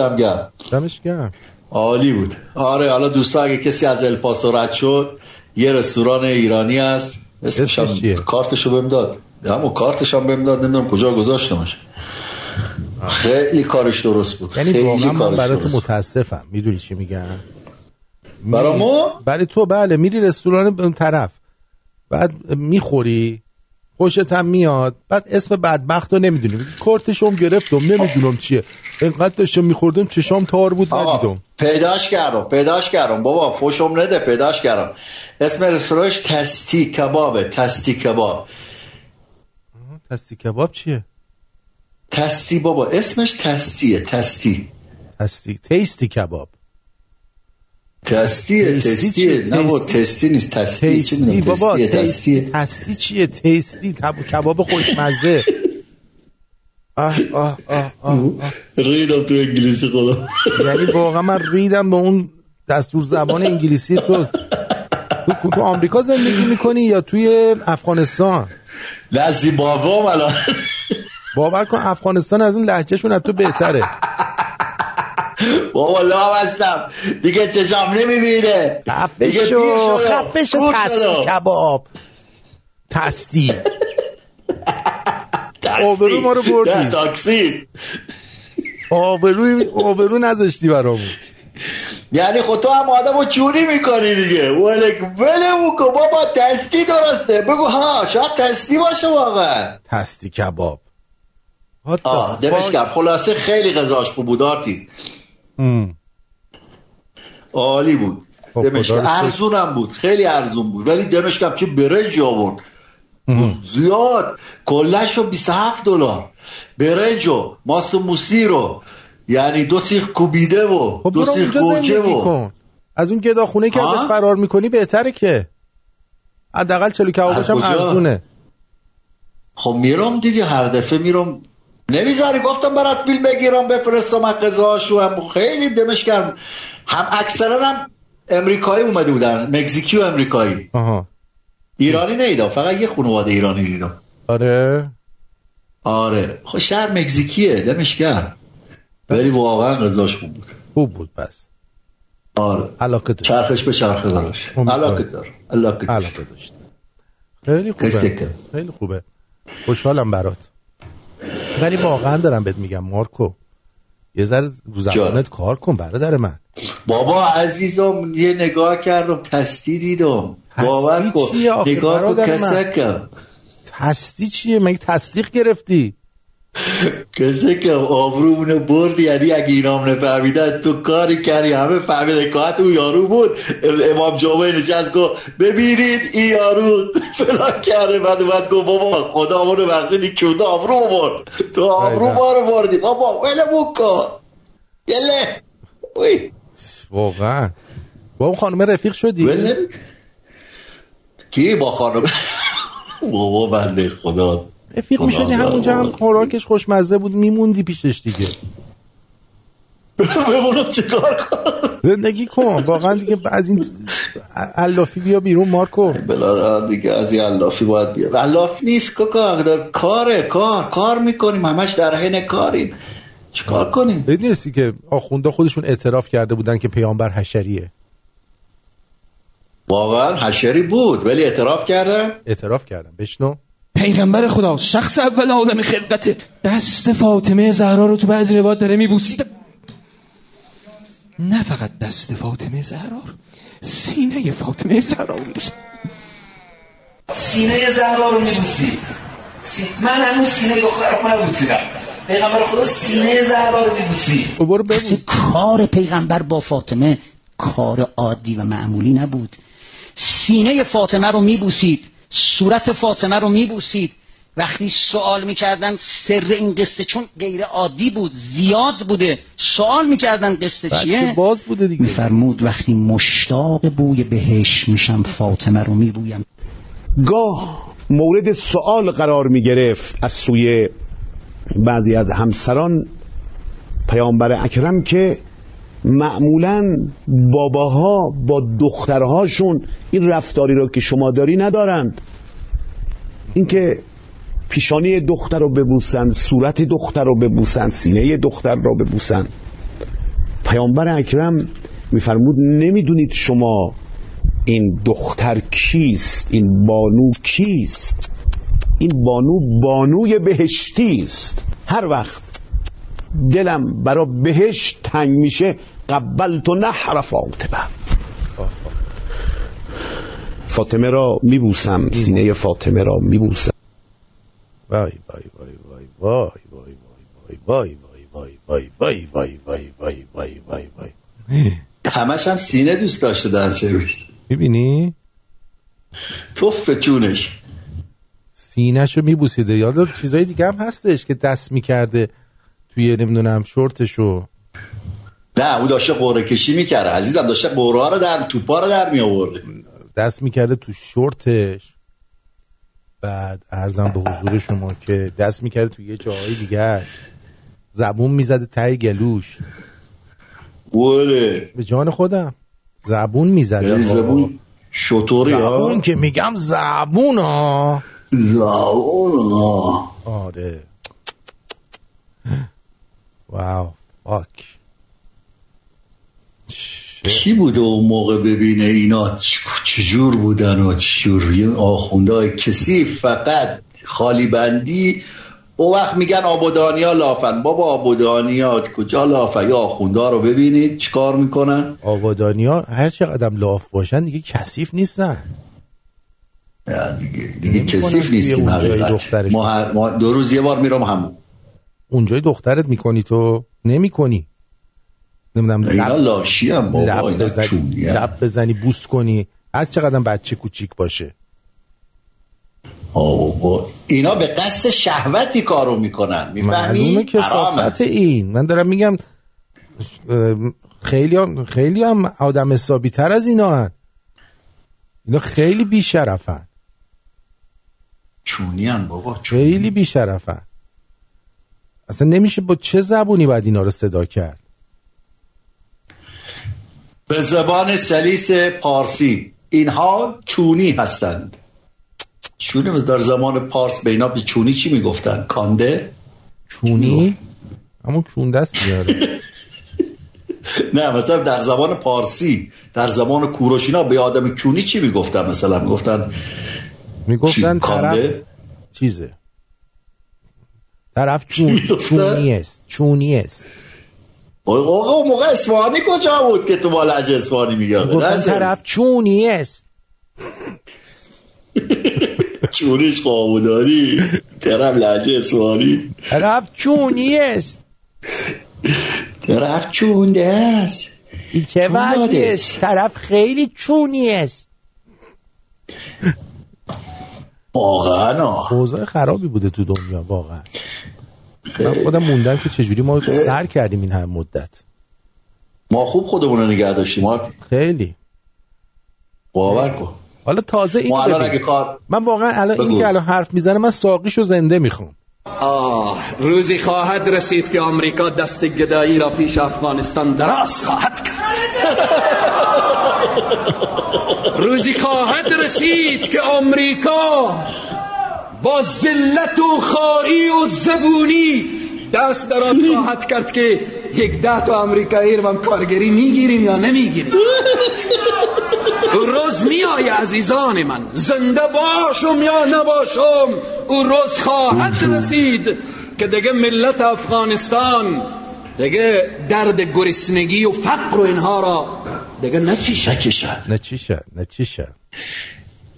گرم عالی بود. آره حالا دوستا اگه کسی از الپاسو رد شد یه رستوران ایرانی است اسمش کارتشو بهم داد. همون کارتشم بهم داد نمیدونم کجا گذاشتمش. خیلی کارش درست بود. یعنی واقعا من برای تو متاسفم. میدونی چی میگم برامو؟ برای تو بله میری رستوران اون طرف بعد میخوری خوشت هم میاد بعد اسم بدبخت رو نمیدونی کارتشم گرفتم نمیدونم چیه اینقدر داشتم میخوردم چشام تار بود ندیدم. پیداش کردم بابا فوشم نده. پیداش کردم اسم رستورانش تستی کباب چیه؟ تستی بابا اسمش تستیه. تستی تیستی کباب تستیه نه با تستی نیست. تستی بابا تستی چیه؟ تیستی کباب خوشمزه. آه آه آه آه ریدم تو انگلیسی خدا. یعنی واقعا من ریدم به اون دستور زبان انگلیسی. تو آمریکا زندگی میکنی یا توی افغانستان؟ نه زیمبابوه الان. باور کن افغانستان از این لهجهشون از تو بهتره. بابا لا هستم دیگه چشم نمیبینه. خفشو تستی کباب تستی آبرو ما رو بردی. نه تاکسی آبرو نذاشتی برامون. یعنی خود تو هم آدم رو چونی میکنی دیگه، ولک ولو که بابا تستی درسته، بگو ها شاید تستی باشه واقعا. تستی کباب دمش کرد. خلاصه خیلی غذاش خوب بود آرتین، عالی بود، دمشق ارزونم بود، خیلی ارزون بود، ولی دمشق چه برنج آورد زیاد، کلشو $27 برنجو، ماست موسی رو، یعنی دو سیخ کوبیده و دو سیخ گوجه و از اون گداخونه که ازش فرار میکنی بهتره که حداقل چلو کبابش هم ارزونه. خب میرم دیگه، هر دفعه میرم نمیذاری، گفتم برات بیل بگیرم بفرستم قضاشو. هم خیلی دمشق هم اکثرا هم امریکایی اومده بودن، مکزیکی و امریکایی. ایرانی نیدم، فقط یه خانواده ایرانی دیدم. آره خب شهر مکزیکیه، دمش گرم، ولی واقعا غذاش خوب بود. خوب بود پس. آره علاقه داشت، چرخش به چرخه داشت، علاقه داشت. خیلی خوبه، خیلی خوبه، خوشحالم برات. ولی واقعا دارم بهت میگم مارکو، یه ذره رو زبانت کار کن برادر من. بابا عزیزم یه نگاه کردم تستی دیدم، باور کن نگاه تو کسکم. تستی چیه؟ مگه تصدیق گرفتی؟ کسکم آبرومونو بردی، یعنی اگه اینام نفهمیده از تو کاری کردی، همه فهمیده که تو یارو بود. امام جمعه نشست گفت ببینید این یارو فلان کرده، بعد اومد گفت بابا خدا منو بخشید، این کونده آبرو برد، تو آبرو بارو بردی بابا، ولمون کن یله. واقعا با اون خانم رفیق شدی؟ کی با خانم؟ بابا بنده خدا رفیق میشدی، همونجا هم خوراکش خوشمزه بود، میموندی پیشش دیگه. بمونم چیکار کنم؟ زندگی کن واقعا دیگه، از این الافی بیا بیرون مارکو. بلا دیگه از این الافی باید بیا. الافی نیست کاکا، کاره، کار میکنیم، همش در حین کاریم، چیکار کنیم؟ بدونستی که آخونده خودشون اعتراف کرده بودن که پیامبر حشریه. واقعا حشری بود ولی اعتراف کردم. بشنو پیغمبر خدا شخص اول آدم خلقته، دست فاطمه زهرا رو تو بعضی روایات داره میبوسید، نه فقط دست فاطمه زهرا، سینه فاطمه زهرا رو میبوسید، سینه زهرا رو میبوسید. من هنوز سینه دخترم رو نبوسیدم، پیغمبر خدا سینه زهرا رو میبوسید. کار پیغمبر با فاطمه کار عادی و معمولی نبود، سینه فاطمه رو میبوسید، صورت فاطمه رو میبوسید، وقتی سوال میکردن سر این قصه، چون غیر عادی بود، زیاد بوده، سوال میکردن قصه چیه، باز بوده دیگه، میفرمود وقتی مشتاق بوی بهشت میشم فاطمه رو میبویم. گاه مورد سوال قرار میگرفت از سوی بعضی از همسران پیامبر اکرم که معمولاً باباها با دخترهاشون این رفتاری رو که شما داری ندارند، اینکه پیشانی دختر رو ببوسن، صورت دختر رو ببوسن، سینه دختر رو ببوسن. پیامبر اکرم میفرمود نمیدونید شما این دختر کیست، این بانو کیست، این بانو بانوی بهشتی است. هر وقت دلم برای بهشت تنگ میشه قبلت نحر فاطمه، فاطمه را میبوسم، سینه فاطمه را میبوسم. وای وای وای وای وای وای وای وای وای وای وای وای وای وای وای وای. همش هم سینه دوست داشته در چه رویت میبینی؟ توف جونش سینهشو میبوسیده. یاد چیزای دیگه هم هستش که دست میکرده توی نمیدونم شورتشو. نه او داشته قوره کشی میکرده عزیزم، داشته قوره ها رو در توپا رو در میآورده، دست میکرده تو شورتش. بعد عرضم به حضور شما که دست میکرده توی یه جاهای دیگر، زبون میزده تای گلوش. وله به جان خودم زبون میزده، زبون شطوری ها، زبون که میگم زبون ها، زبون ها. آره واو فاک کی بوده اون موقع؟ ببینه اینا چجور بودن و چجور آخوندهای کسی، فقط خالی بندی اون وقت میگن آبادانیا لافن. بابا آبادانیا کجا لافه؟ یا آخوندا رو ببینید چیکار میکنن. آبادانیا هر چقدر لاف باشن دیگه کثیف نیستن. نه دیگه کثیف نیستیم حقیقت. ما دو روز یه بار میرم همون. اونجای دخترت میکنی تو؟ نمیکنی. نمیدونم اینا لاشی هم بابا. لب بزنی بوس کنی. از چقدر بچه کوچیک باشه. آه اینا به قصد شهوتی کارو میکنن. میفهمی؟ حرامه. این من دارم میگم خیلی هم آدم حسابی تر از اینا هن. اینا خیلی بیشرفن. چونی هن بابا چونی. خیلی بیشرفن. اصلا نمیشه با چه زبونی باید اینا رو صدا کرد؟ به زبان سلیس پارسی. اینها چونی هستند. چونی در زمان پارس بینا به چونی چی میگفتن؟ کانده؟ چونی؟ همون چونده است دیاره. نه مثلا در زمان پارسی، در زمان کوروشینا به آدم چونی چی میگفتن؟ مثلا میگفتن طرف چیزه، طرف چونی است. چونی است. اون موقع اصفهانی کجا بود که تو با لهجه اصفهانی میگن؟ طرف چونی است. چونیش قاموداری طرف لهجه اصفهانی. طرف چونی است. طرف چونده است. این چه وضعی است؟ طرف خیلی چونی است. واقعا اوضاع خرابی بوده تو دنیا واقعا. من خودم موندم که چجوری ما سر کردیم این هم مدت. ما خوب خودمون رو نگه داشتیم خیلی. باور کن. حالا تازه اینو ببین. من واقعا الان این که الان حرف میزنه من ساقیشو زنده میخوام. روزی خواهد رسید که آمریکا دست گدایی را پیش افغانستان دراز خواهد کرد. روزی خواهد رسید که آمریکا با ذلت و خاری و زبونی دست دراز خواهد کرد که یک 10 تا آمریکایی رو هم کارگری میگیریم یا نمیگیریم. او روز میای عزیزان من، زنده باشم یا نباشم، او روز خواهد رسید که دیگه ملت افغانستان دیگه درد گرسنگی و فقر و اینها را دیگه نچیشن.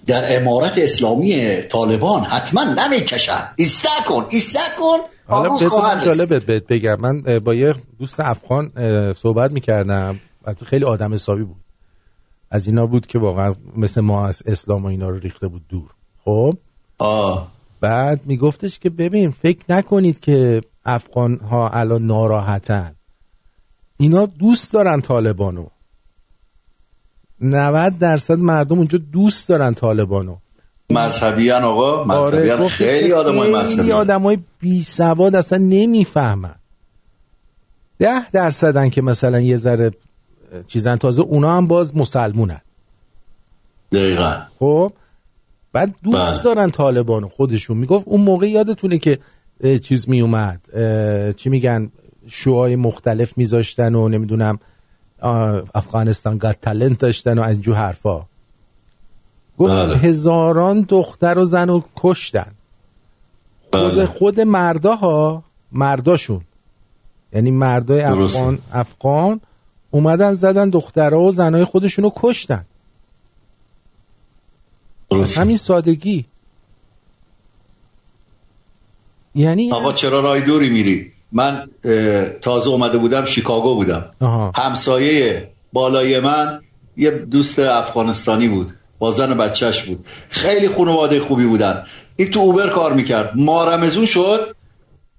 در امارت اسلامی طالبان حتما نمیکشن. ایسته کن. حالا بهت بگم، من با یه دوست افغان صحبت میکردم، خیلی آدم حسابی بود، از اینا بود که واقعا مثل ما از اسلام و اینا رو ریخته بود دور. خب بعد میگفتش که ببین فکر نکنید که افغان ها الان ناراحتن، اینا دوست دارن طالبانو. 90% مردم اونجا دوست دارن طالبانو. مذهبیان آقا، مذهبیان خیلی آدمای مذهبیان، خیلی آدمای بی سواد اصلا نمیفهمن. 10% که مثلا یه ذره چیزن، تازه اونا هم باز مسلمونن. دقیقاً. خب بعد دوست دارن طالبانو خودشون. میگفت اون موقع یادتونه که چیز میومد، چی میگن، شوهای مختلف میذاشتن و نمیدونم افغانستان گات تالنت داشتن و از جو حرفا. گفت هزاران دختر و زن رو کشتن. خود مرداشون، یعنی مردای افغان اومدن زدن دخترها و زنای خودشونو کشتن. همین سادگی. یعنی آقا چرا رای دوری میری؟ من تازه اومده بودم شیکاگو بودم. همسایه بالای من یه دوست افغانستانی بود با زن و بچهش بود، خیلی خانواده خوبی بودن. این تو اوبر کار میکرد. ما رمزون شد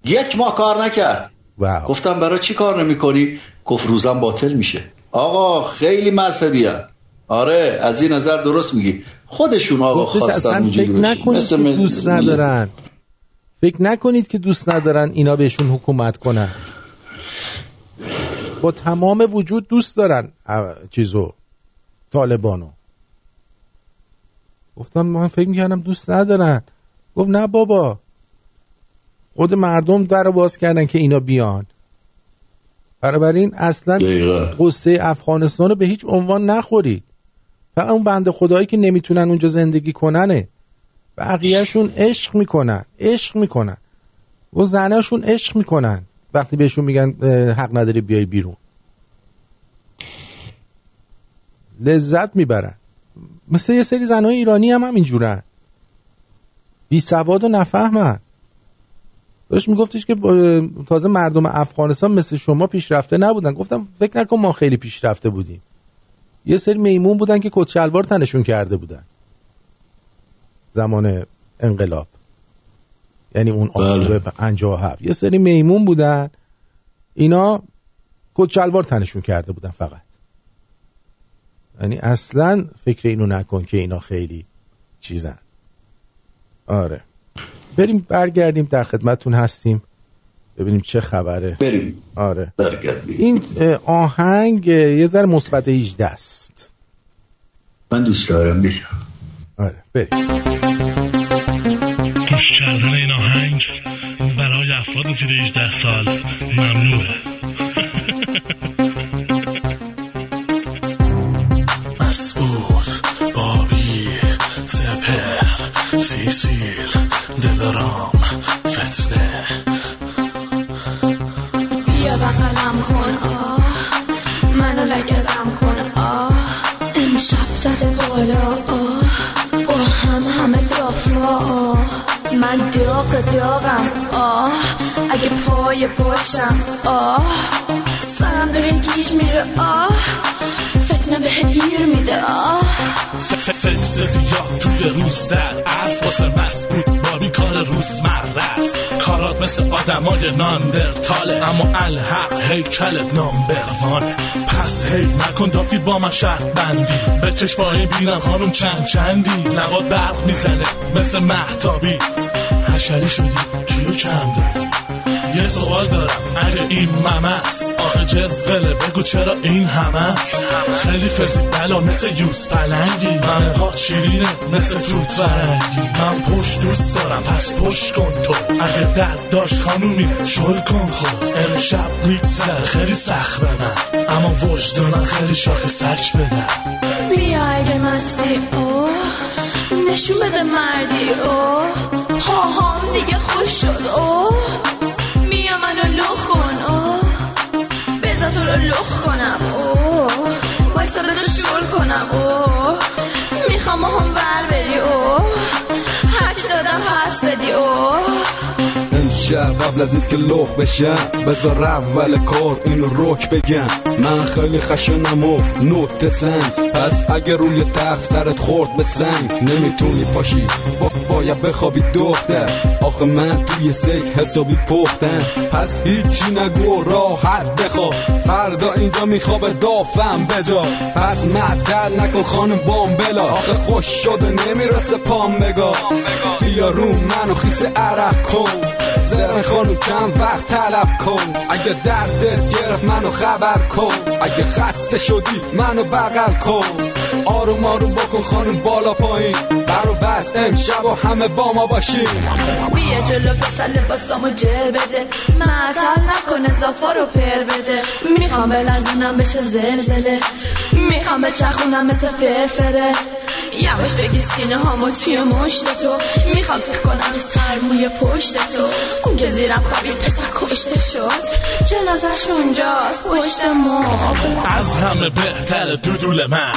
1 ماه کار نکرد. واو. گفتم برای چی کار نمیکنی؟ گفت روزم باطل میشه. آقا خیلی مذهبی هست. آره از این نظر درست میگی. خودشون آقا خواستن اونجوری بشه. فکر نکنید که دوست ندارن اینا بهشون حکومت کنن. با تمام وجود دوست دارن چیزو، طالبانو. گفتم من فکر میکردم دوست ندارن. گفت نه بابا، خود مردم درو باز کردن که اینا بیان. بنابراین اصلا قصه افغانستان رو به هیچ عنوان نخورید. فقط اون بنده خدایی که نمیتونن اونجا زندگی کننه، بقیهشون عشق میکنن. و زناشون عشق میکنن وقتی بهشون میگن حق نداری بیای بیرون، لذت میبرن. مثل یه سری زنای ایرانی هم اینجورن، بی سواد و نفهمن. داشت میگفتش که تازه مردم افغانستان مثل شما پیشرفته نبودن. گفتم فکر نکن ما خیلی پیشرفته بودیم، یه سری میمون بودن که کت شلوار تنشون کرده بودن زمان انقلاب، یعنی اون آقوبه 57. یه سری میمون بودن اینا کت شلوار تنشون کرده بودن فقط، یعنی اصلا فکر اینو نکن که اینا خیلی چیزن. آره بریم برگردیم، در خدمتتون هستیم، ببینیم چه خبره. بریم. آره برگردیم. این آهنگ یه ذره مثبت 18 است، من دوست دارم بشم. آره بریم. گوش کردن این آهنگ برای افراد زیر 18 سال ممنوعه. مسعود بابی سپر سیسیل دلارام فتنه بیا بغلم کن آه منو لگدم کن آه امشب زده بالا آه آه همه داف را آه من داغم آه اگه پای باشم آه سرم داره گیش میره آه فتنه بهت گیر میده آه فتنه زیاد توی روز در از باسر مسعود بابی کار روزمره است. کارات مثل آدمای ناندرتاله اما الحق هیکلت نامبر وانه. پس هی نکن دافی با من شرط بندی، به چشمای بیرم خانم چند چندی نواد برق میزنه مثل مهتابی. حشری شدی کیو کم داری؟ یه سوال دارم اگه این ممس آخه جزقله بگو چرا این همه خیلی فرزی بلا مثل یوز پلنگی من ها چیرینه مثل توت ورنگی من پشت دوست دارم پس پشت کن تو اگه درد داشت خانومی شل کن خود امشب میگذر خیلی سخت به من اما وجدانم خیلی شاخ سرش بدن بیا اگه مستی او نشون بده مردی او هاهام دیگه خوش شد او منو لخ کن او بذار تو رو لخ کنم او بایستا بذار شور کنم او میخوام و هم بر بری او هرچی دادم پس بدی او شب قبل از اینکه لخ بشم بذار اول کار اینو روک بگم من خیلی خشنم و نقطه سنگ پس اگه روی تخت سرت خورد به سنگ نمیتونی پاشی باید بخوابی دختر آخه من توی سیکس حسابی پختم پس هیچی نگو راحت بخواب فردا اینجا میخوابه دافم بجا پس معدل نکن خانم بام بلا آخه خوش شده نمیرسه پام بگا بیا رو منو خیس عرق کن زرن خانم چند وقت تلف کن اگه دردت گرفت منو خبر کن اگه خسته شدی منو بغل کن آروم آروم بکن خانم بالا پایین برو بس امشب و همه با ما باشیم بیا جلو بسل لباسامو جل بده معطل نکنه زافا رو پر بده میخوام بلرزونم بشه زلزله میخوام به چرخونم مثل فرفره یواش بگی سینه هامو توی مشت تو میخوام سیخ کنم از خرموی پشت تو اون که زیرم خوابید پسر کشته شد جنازش اونجاست پشت ما از همه بهتر دودول من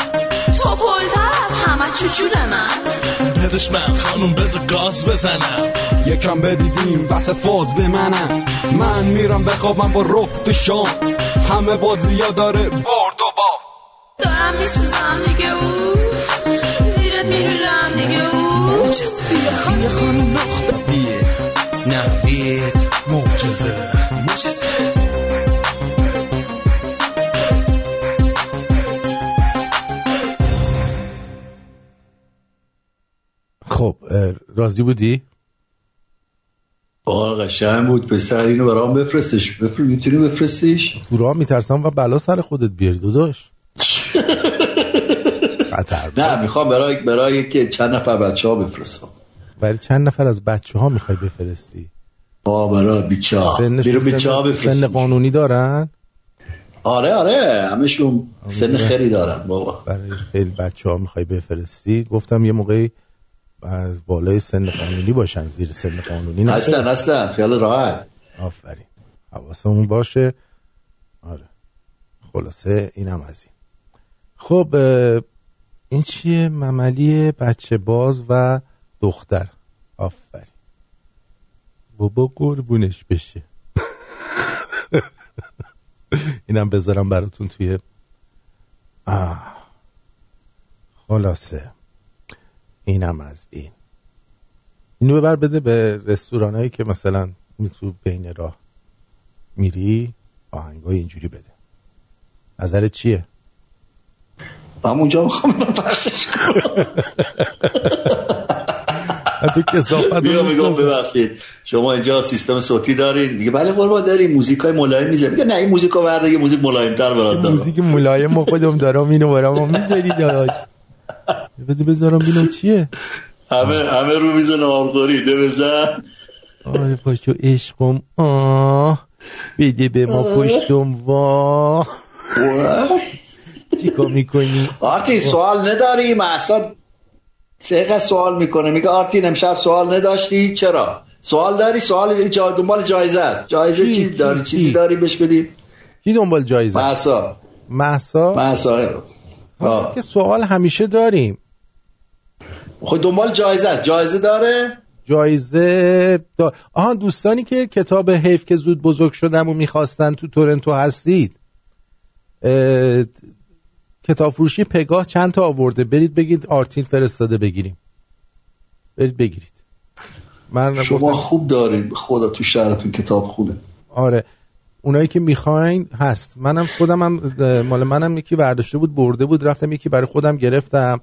تو پلتر از همه چوچول من بدش من خانوم بذار گاز بزنم یکم بدیدیم واسه فاز به من میرم بخوابم با رفت شام همه بازی ها داره بارد و با دارم میسوزم دیگه اوف زیرت میرولم دیگه اوف موجزه خیلی خانوم نخ ببیه نوید موجزه خب راضی بودی؟ آقا قشنگ بود پسر اینو برام بفرستش میتونی بفرستیش؟ تو راه میترسم و بلا سر خودت بیاری داداش. نه میخوام برای که چند نفر بچه‌ها بفرستم. برای چند نفر از بچه‌ها میخوای بفرستی؟ آه برای بچه‌ها. بیرو بچه‌ها بفرستن قانونی دارن؟ آره همشون سن خیلی دارن بابا. برای خیلی بچه‌ها میخوای بفرستی؟ گفتم یه موقعی از بالای سن قانونی باشن، زیر سن قانونی هستن. اصلا خیال راحت. آفرین، حواسمون باشه. آره خلاصه اینم از این. خب این چیه؟ مملی بچه باز و دختر. آفرین بابا قربونش بشه. اینم بذارم براتون توی خلاصه اینم از این. اینو ببر بده به رستوران هایی که مثلا تو بین راه میری آهنگای اینجوری بده. نظرت چیه؟ من اونجا میخوام پخشش کنم. تو که صحبت میگم ببخشید شما اینجا سیستم صوتی دارین؟ میگه بله قربان داریم، موزیکای ملایم میذاریم. میگه نه این موزیکو برده، یه موزیک ملایم‌تر برات دارم. موزیک ملایم خودم دارم، اینو برام میذاری داداش. بده بذارم ببینم چیه. همه رو میز ناردوری ده بزن. آره پاشو عشقم آه بده به ما پشتم وا. چیکار میکنی؟ آرتین سوال نداری؟ معصد سیقه سوال میکنه. میگه آرتین امشب سوال نداشتی؟ چرا؟ سوال داری؟ سوال دنبال جایزه است. جایزه چیز داری؟ چیزی داری بهش بدی؟ چی دنبال جایزه؟ محسا که سوال همیشه داریم. خود دنبال جایزه است. جایزه داره؟ جایزه داره. آها دوستانی که کتاب حیف که زود بزرگ شدم و میخواستن تو تورنتو هستید، کتاب فروشی پگاه چند تا آورده، برید بگید آرتین فرستاده بگیریم، برید بگیرید. من شما خوب دارید خدا تو شهرتون کتاب خوبه. آره اونایی که میخواین هست. منم خودم هم مال منم یکی برداشته بود برده بود، رفتم یکی برای خودم گرفتم.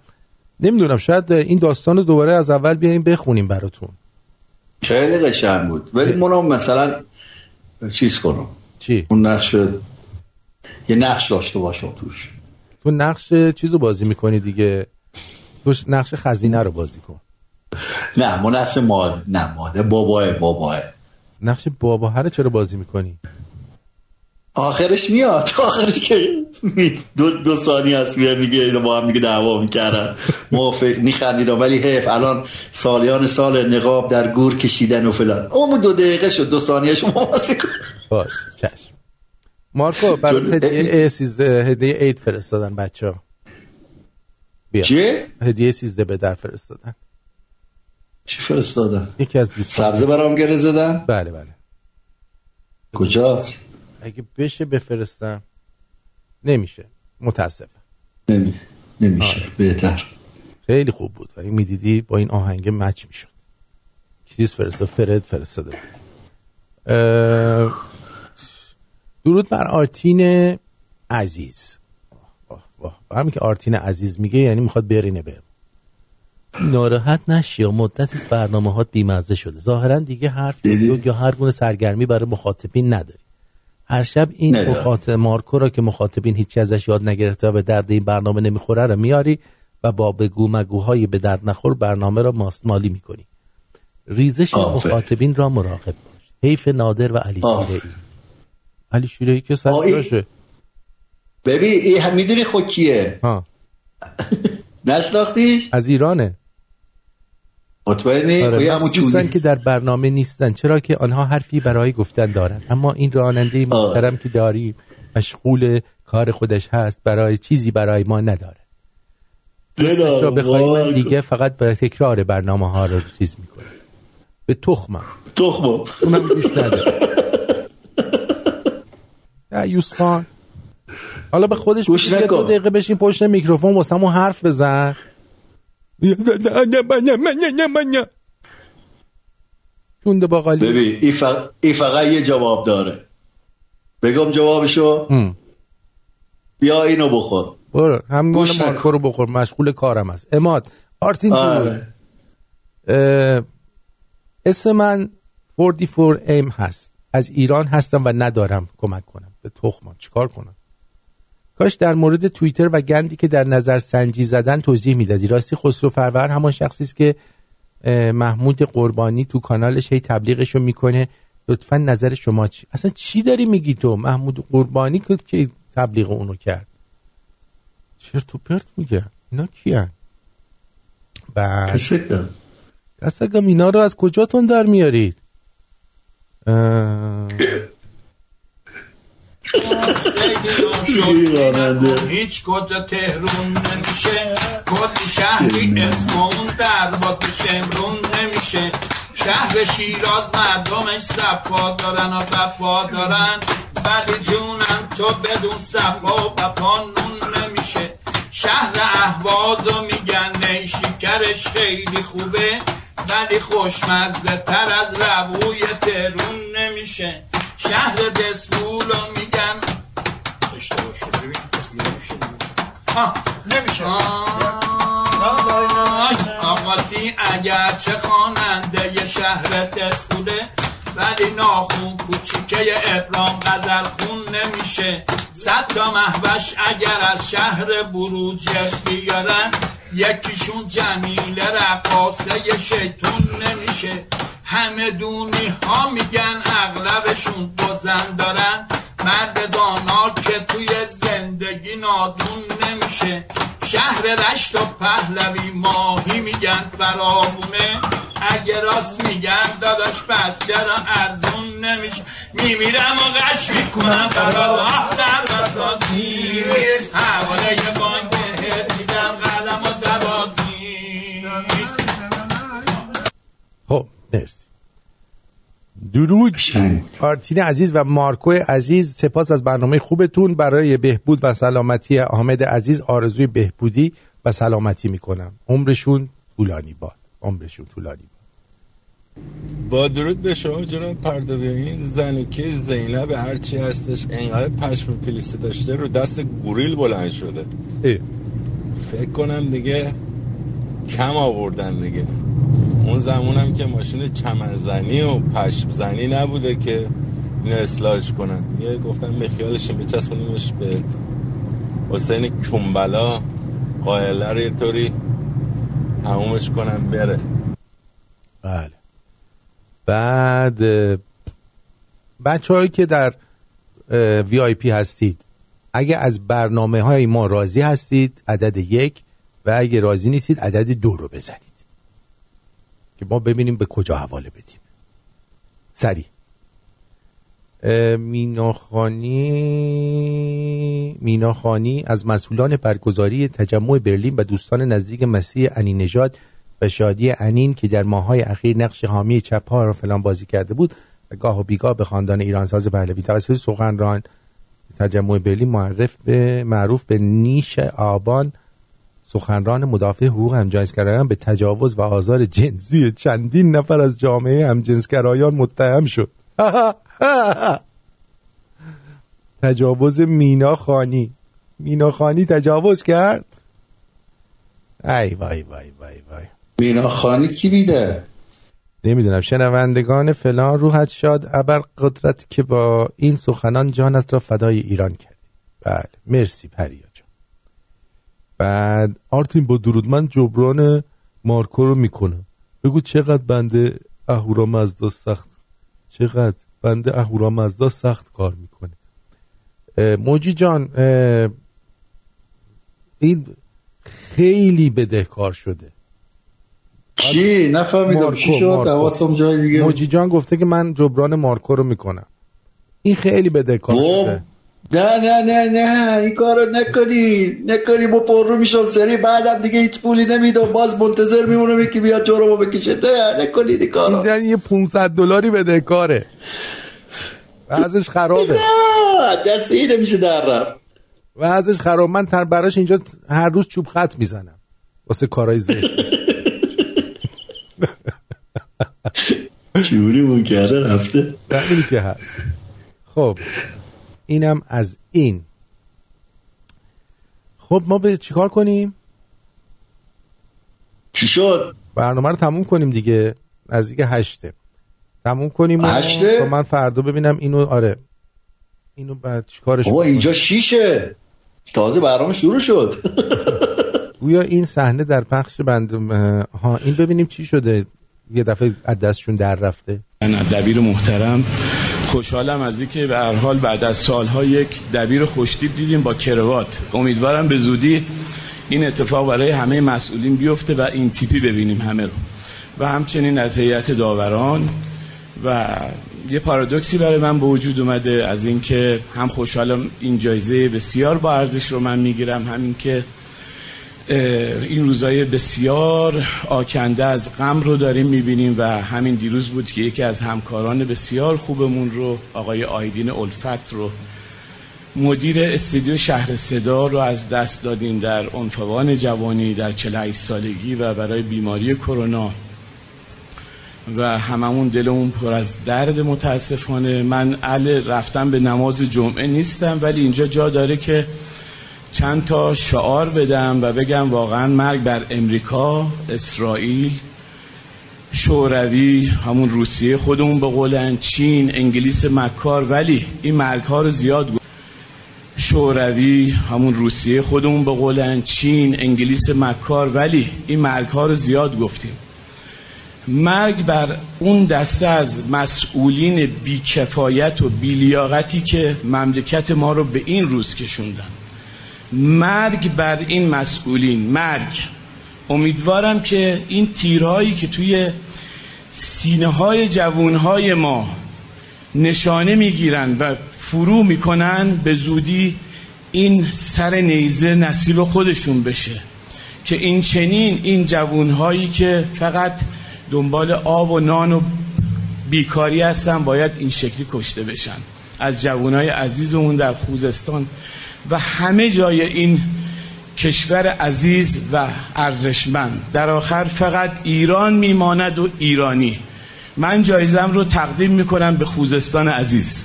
نمیدونم شاید این داستان رو دوباره از اول بیاریم بخونیم براتون. خیلی قشنگ بود ولی منم مثلا چیز کنم. چی؟ اون نقش یه نقش داشته باشه توش. تو نقش چیزو بازی میکنی دیگه، تو نقش خزینه رو بازی کن. نه ما نقش ماده باباه. نقش بابا هر چرا بازی میکنی؟ آخرش میاد، آخرش که دو ثانیه است میاد میگه با هم دیگه دعوا میکردن. ما فکر میخندیدم ولی حیف الان سالیان سال نقاب در گور کشیدن و فلان. اون 2 دقیقه شد، 2 ثانیه شو واسه کن. باش چشم مارکو برای هدیه 13 هدیه 8 فرستادن بچه ها. بیا چه؟ هدیه 13 به در فرستادن. چی فرستادن؟ یکی از دوستان سبزه برام گرزدن؟ بله بله. کجاست؟ اگه بشه بفرستم. نمیشه متاسفم. نمیشه آه. بهتر خیلی خوب بود ولی میدیدی با این آهنگ مچ میشد. کریس فرستاد، فرد فرستاده بود. درود بر آرتین عزیز. همین که آرتین عزیز میگه یعنی میخواد برینه به ناراحت نشی، یا مدت از برنامه هات بیمزه شده ظاهرا، دیگه حرف یا هر گونه سرگرمی برای مخاطبین نداری. هر شب این مخاطب مارکو را که مخاطبین هیچی ازش یاد نگرفته و به درد این برنامه نمیخوره را میاری و با بگو مگوهای به درد نخور برنامه را ماستمالی میکنی. ریزش مخاطبین را مراقب باش. حیف نادر و علی شیرهی که سر باشه. ببین این هم میدونی خود کیه؟ نشناختیش؟ از ایرانه مطمئنی؟ مخصوصا که در برنامه نیستن چرا که آنها حرفی برای گفتن دارن، اما این راننده محترم که داریم مشغول کار خودش هست، برای چیزی برای ما نداره. دوستش را بخواهی من دیگه فقط برای تکرار برنامه ها رو چیز میکنم. به تخمم اونم گوش نداره. یوسفان حالا به خودش بگه 2 دقیقه بشین پشت میکروفون واسه همون حرف بزن. چونده باقالی ببین این فقط یه جواب داره. بگم جوابشو؟ بیا اینو بخور برو همون مارکو رو بخور، مشغول کارم هست. اماد آرتین اسم من 44 ام هست، از ایران هستم و ندارم کمک کنم. به تخمان چیکار کنم؟ کاش در مورد توییتر و گندی که در نظر سنجی زدن توضیح میدادی. راستی خسرو فرور همان شخصی است که محمود قربانی تو کانالش هی تبلیغشو میکنه. لطفا نظر شما چی؟ اصلا چی داری میگی تو؟ محمود قربانی که تبلیغ اونو کرد چرت و پرت میگه. اینا کیان؟ بس اصلا مینا رو از کجاتون در میارید؟ هیچ کجا تهرون نمیشه، کلی شهری اسمون در باطن شمرون نمیشه. شهر شیراز مردمش صفا دارن و وفا دارن، ولی جونم تو بدون صفا و وفا نون نمیشه. شهر اهواز رو میگن نیشکرش خیلی خوبه، ولی خوشمزه تر از ربوی تهرون نمیشه. شهر دسپول رو میگن اشتباه شده، ببین اصلا نمیشه نمیشه آقاسی اگرچه خواننده یه شهر دسپوله، ولی ناخون کوچیکه ابرام غزل خون نمیشه. 100 تا محوش اگر از شهر بروجه بیارن، یکیشون جمیل رقاصه شیطون نمیشه. همه دونی ها میگن اغلبشون بزن دارن، مرد دانا که توی زندگی نادون نمیشه. شهر رشت و پهلوی ماهی میگن فراوونه، اگه راست میگن داداش بچه را ارزون نمیشه. میمیرم و غش میکنم برا راه در وسادی، حواله یه بانگه دیدم قلم و دوادی. خب مرسی، درود آرتین عزیز و مارکو عزیز، سپاس از برنامه خوبتون. برای بهبود و سلامتی حامده عزیز آرزوی بهبودی و سلامتی میکنم. عمرشون طولانی باد، عمرشون طولانی باد. با درود به شما جناب پرتویان، زنکه زینب هرچی هستش انقدر پشم پلیسه داشته رو دست گوریل بلند شده ای. فکر کنم دیگه کم آوردن دیگه. اون زمانم که ماشین چمنزنی و پشم زنی نبوده که اینو اصلاحش کنن، یه گفتن به خیالش بچسبونیمش به حسین کمبلا قائله رو یه طوری تمومش کنن بره. بله، بعد بچه‌هایی که در وی آی پی هستید، اگه از برنامه‌های ما راضی هستید عدد 1 و اگه راضی نیستید عدد 2 رو بزنید که ما ببینیم به کجا حواله بدیم. سریع مینا خانی از مسئولان برگزاری تجمع برلین و دوستان نزدیک مسیح امین نژاد و شادی امین که در ماه‌های اخیر نقش حامی چپ‌ها را فلان بازی کرده بود و گاه و بیگاه به خاندان ایرانساز پهلوی توسط سخنران تجمع برلین معروف به نیش آبان، سخنران مدافع حقوق همجنسگرایان، به تجاوز و آزار جنسی چندین نفر از جامعه همجنسگرایان متهم شد. تجاوز مینا خانی تجاوز کرد. ای وای وای وای وای، مینا خانی کی بیده؟ نمیدونم. شنوندگان فلان روحت شاد ابر قدرت که با این سخنان جانت را فدای ایران کردی. بله مرسی پریا جان. بعد آرتین با درود، من جبران مارکو رو میکنم. بگو چقدر بنده اهورامزدا سخت، چقدر بنده اهورامزدا سخت کار میکنه. موجی جان این خیلی بدهکار شده. چی؟ نفهمیدم چی شد؟ حواسم جای دیگه. موجی جان گفته که من جبران مارکو رو میکنم، این خیلی بدهکار شده. نه این کارو نکنی با پر رو میشم سری، بعدم دیگه هیچ پولی نمیدم، باز منتظر میمونم یکی بیاد جورمو بکشه. نکنید این کارو. این یه $500 بدهکاره، وضعش خرابه. نه دست این میشه در رفت، وضعش خراب. من براش اینجا هر روز چوب خط میزنم واسه کارهای زشتش. چوری مون کرده رفته این که هست. خب اینم از این. خب ما به چیکار کنیم؟ چی شد؟ برنامه رو تموم کنیم دیگه، از دیگه 8 تموم کنیم. 8 من فردا ببینم اینو. آره اینو بعد چیکارش کنیم؟ اینجا 6 تازه برنامه شروع شد. گویا این صحنه در پخش بند ها. این ببینیم چی شده، یه دفعه از دستشون در رفته. من دبیر محترم خوشحالم از اینکه به هر حال بعد از سالها یک دبیر خوشتیپ دیدیم با کروات. امیدوارم به زودی این اتفاق برای همه مسئولین بیفته و این تیپی ببینیم همه رو. و همچنین از هیئت داوران. و یه پارادوکسی برای من به وجود اومده از این که هم خوشحالم این جایزه بسیار با ارزش رو من میگیرم، همین که این روزای بسیار آکنده از غم رو داریم میبینیم و همین دیروز بود که یکی از همکاران بسیار خوبمون رو، آقای آیدین الفت رو، مدیر استودیو شهر صدا، رو از دست دادیم در عنفوان جوانی در 48 سالگی و برای بیماری کرونا و هممون دلمون پر از درد متاسفانه. من اهل رفتن به نماز جمعه نیستم، ولی اینجا جا داره که چند تا شعار بدم و بگم واقعا مرگ بر امریکا، اسرائیل، شوروی، همون روسیه خودمون به قولن، چین، انگلیس مکار. ولی این مرگ ها رو زیاد گفت. مرگ بر اون دسته از مسئولین بیکفایت و بیلیاقتی که مملکت ما رو به این روز کشوندن. مرگ بر این مسئولین. امیدوارم که این تیرهایی که توی سینه‌های جوانهای ما نشانه میگیرن و فرو میکنن، به زودی این سر نیزه نصیب خودشون بشه، که این چنین این جوانهایی که فقط دنبال آب و نان و بیکاری هستن باید این شکلی کشته بشن. از جوانای عزیزمون در خوزستان و همه جای این کشور عزیز و ارزشمند. در آخر فقط ایران میماند و ایرانی. من جایزم رو تقدیم میکنم به خوزستان عزیز.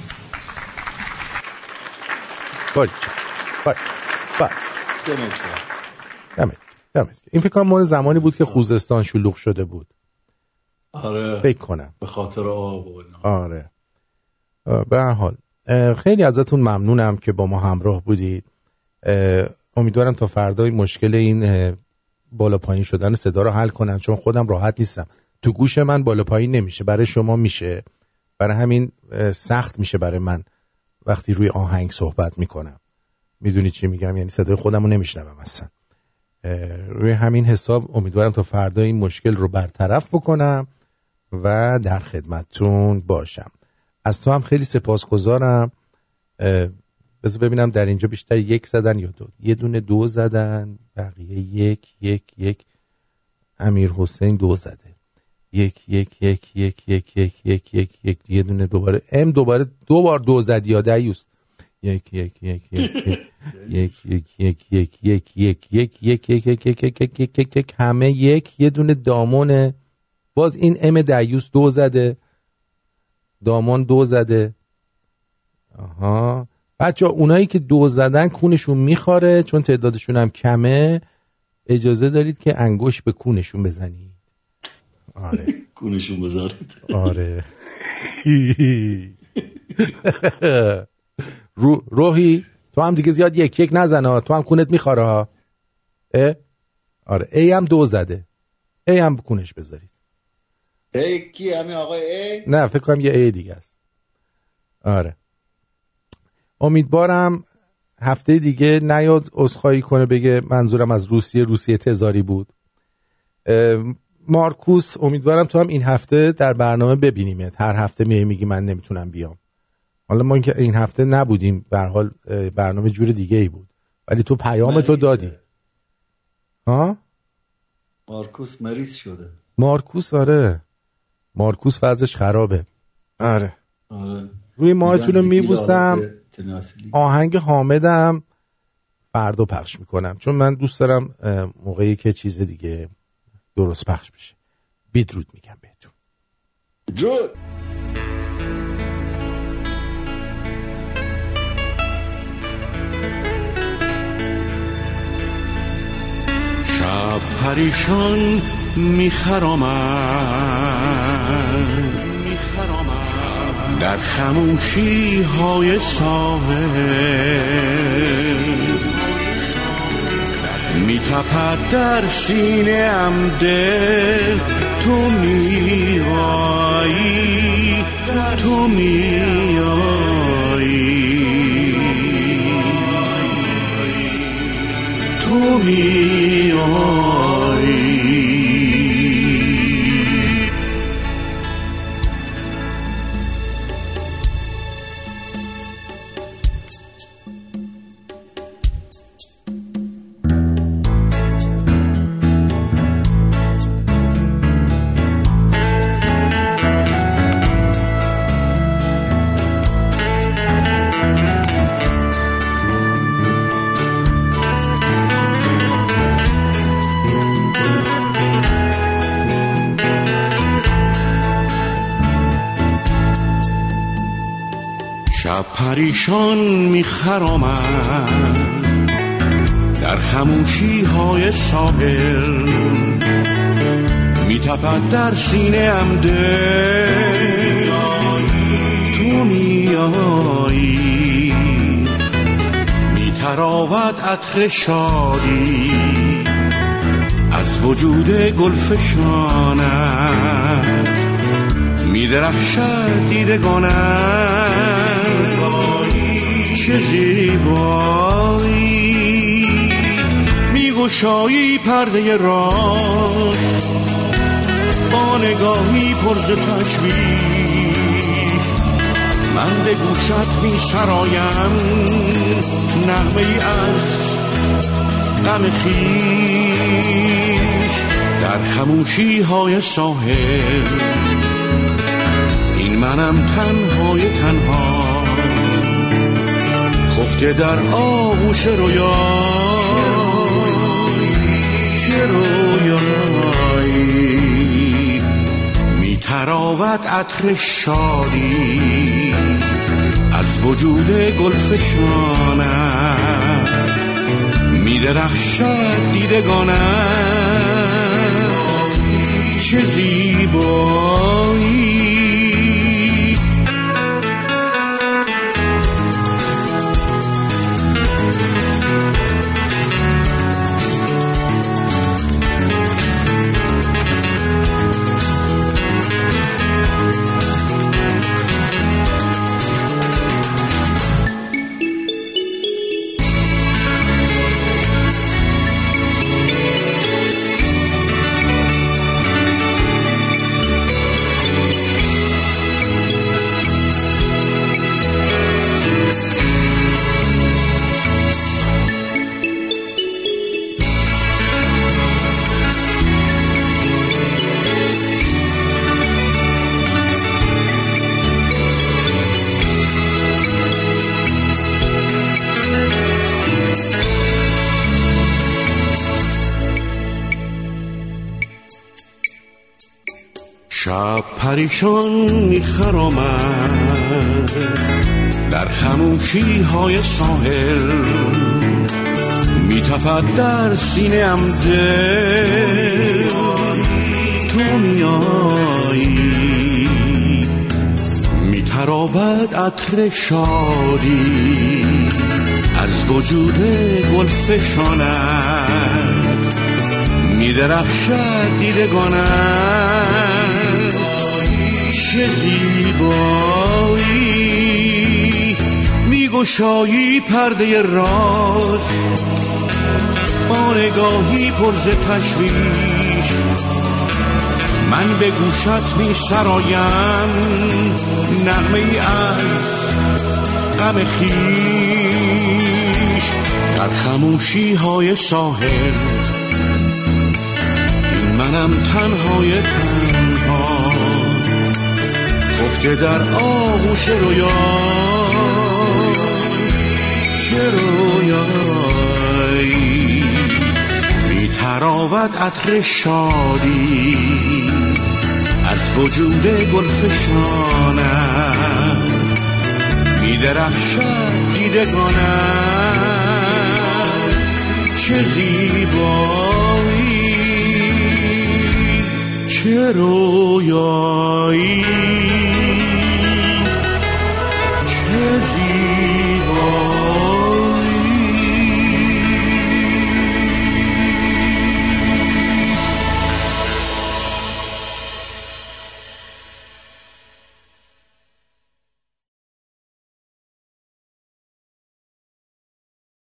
این فکر کنم مال زمانی بود که خوزستان شلوغ شده بود. آره فکر کنم به خاطر آب و اینا. آره به هر حال خیلی ازتون ممنونم که با ما همراه بودید. امیدوارم تا فردای مشکل این بالا پایین شدن صدا رو حل کنم، چون خودم راحت نیستم. تو گوش من بالا پایین نمیشه، برای شما میشه، برای همین سخت میشه برای من وقتی روی آهنگ صحبت میکنم. میدونی چی میگم؟ یعنی صدای خودم رو نمیشنوم اصلا. روی همین حساب امیدوارم تا فردا این مشکل رو برطرف بکنم و در خدمتتون باشم. از تو هم خیلی سپاسگزارم. بذار ببینم در اینجا بیشتر یک زدن یا دو. یه دونه دو زدن، بقیه یک یک یک. امیر حسین دو زده. یک یک یک یک یک یک یک یک یک. یه دونه دوباره ام دوباره دو بار دو زدی یا دیوس. یک یک یک یک یک یک یک یک یک یک یک یک یک یک یک یک همه یک. یه دونه دامونه، باز این ام دیوس دو زده، دامان دو زده. آها بچه ها، اونایی که دو زدن کونشون میخاره، چون تعدادشون هم کمه. اجازه دارید که انگوش به کونشون بزنید. آره کونشون بذارید. آره روحی تو هم دیگه زیاد یک یک نزن ها، تو هم کونت میخوره ها. آره ای هم دو زده، ای هم کونش بذارید. ای کی؟ همین آقای ای؟ نه فکر کنم یه ای دیگه است. آره امیدوارم هفته دیگه نیاد عذرخواهی کنه بگه منظورم از روسیه، روسیه تزاری بود. مارکوس امیدوارم تو هم این هفته در برنامه ببینیمت. هر هفته میگی من نمیتونم بیام. حالا ما که این هفته نبودیم، به هر حال برنامه جور دیگه ای بود، ولی تو پیام تو دادی. ها مارکوس مریض شده. مارکوس آره، مارکوس وضعش خرابه. آره آره روی ماهتون رو میبوسم. آهنگ حامدم فردا پخش میکنم، چون من دوست دارم موقعی که چیز دیگه درست پخش بشه. بیدرود میگم بهتون. درود. شب پریشان میخرامم در خموشی های ساحل، میتپد در سینه ام دل. تو می‌آیی شب پریشان میخرامم در خموشی های ساحل، میتپد در سینه ام دل، تو میایی میتراود عطر شادی از وجود گلفشانم، میدرخشد دیدگانم چه زیبایی، میگشایی پرده راز با نگاهی پر ز تشویش، من به گوشت میسرایم نغمه‌ای از غم خویش، در خموشی های ساحل این منم تنهای تنها، خفته در آغوش رویا رویایی، می تراود عطر شادی از وجود گلفشانم، می درخشد دیدگانم چه زیبایی، پریشان میخرامم در خموشی های ساحل، میتپد در سینه ام دل، تو میایی میتراود عطر شادی از وجود گلفشانت، میدرخشد دیدگانت چه زیبایی، میگشایی پرده راز با نگاهی پر ز تشویش، من به گوشت میسرایم نغمه‌ای از غم خویش، در خموشی های ساحل این منم تنهای تنها، گفته در آغوش رویا چه رویایی، میتراود عطر شادی از وجود گلفشانم، میدرخشد دیدگانم چه زیبایی چه رویایی.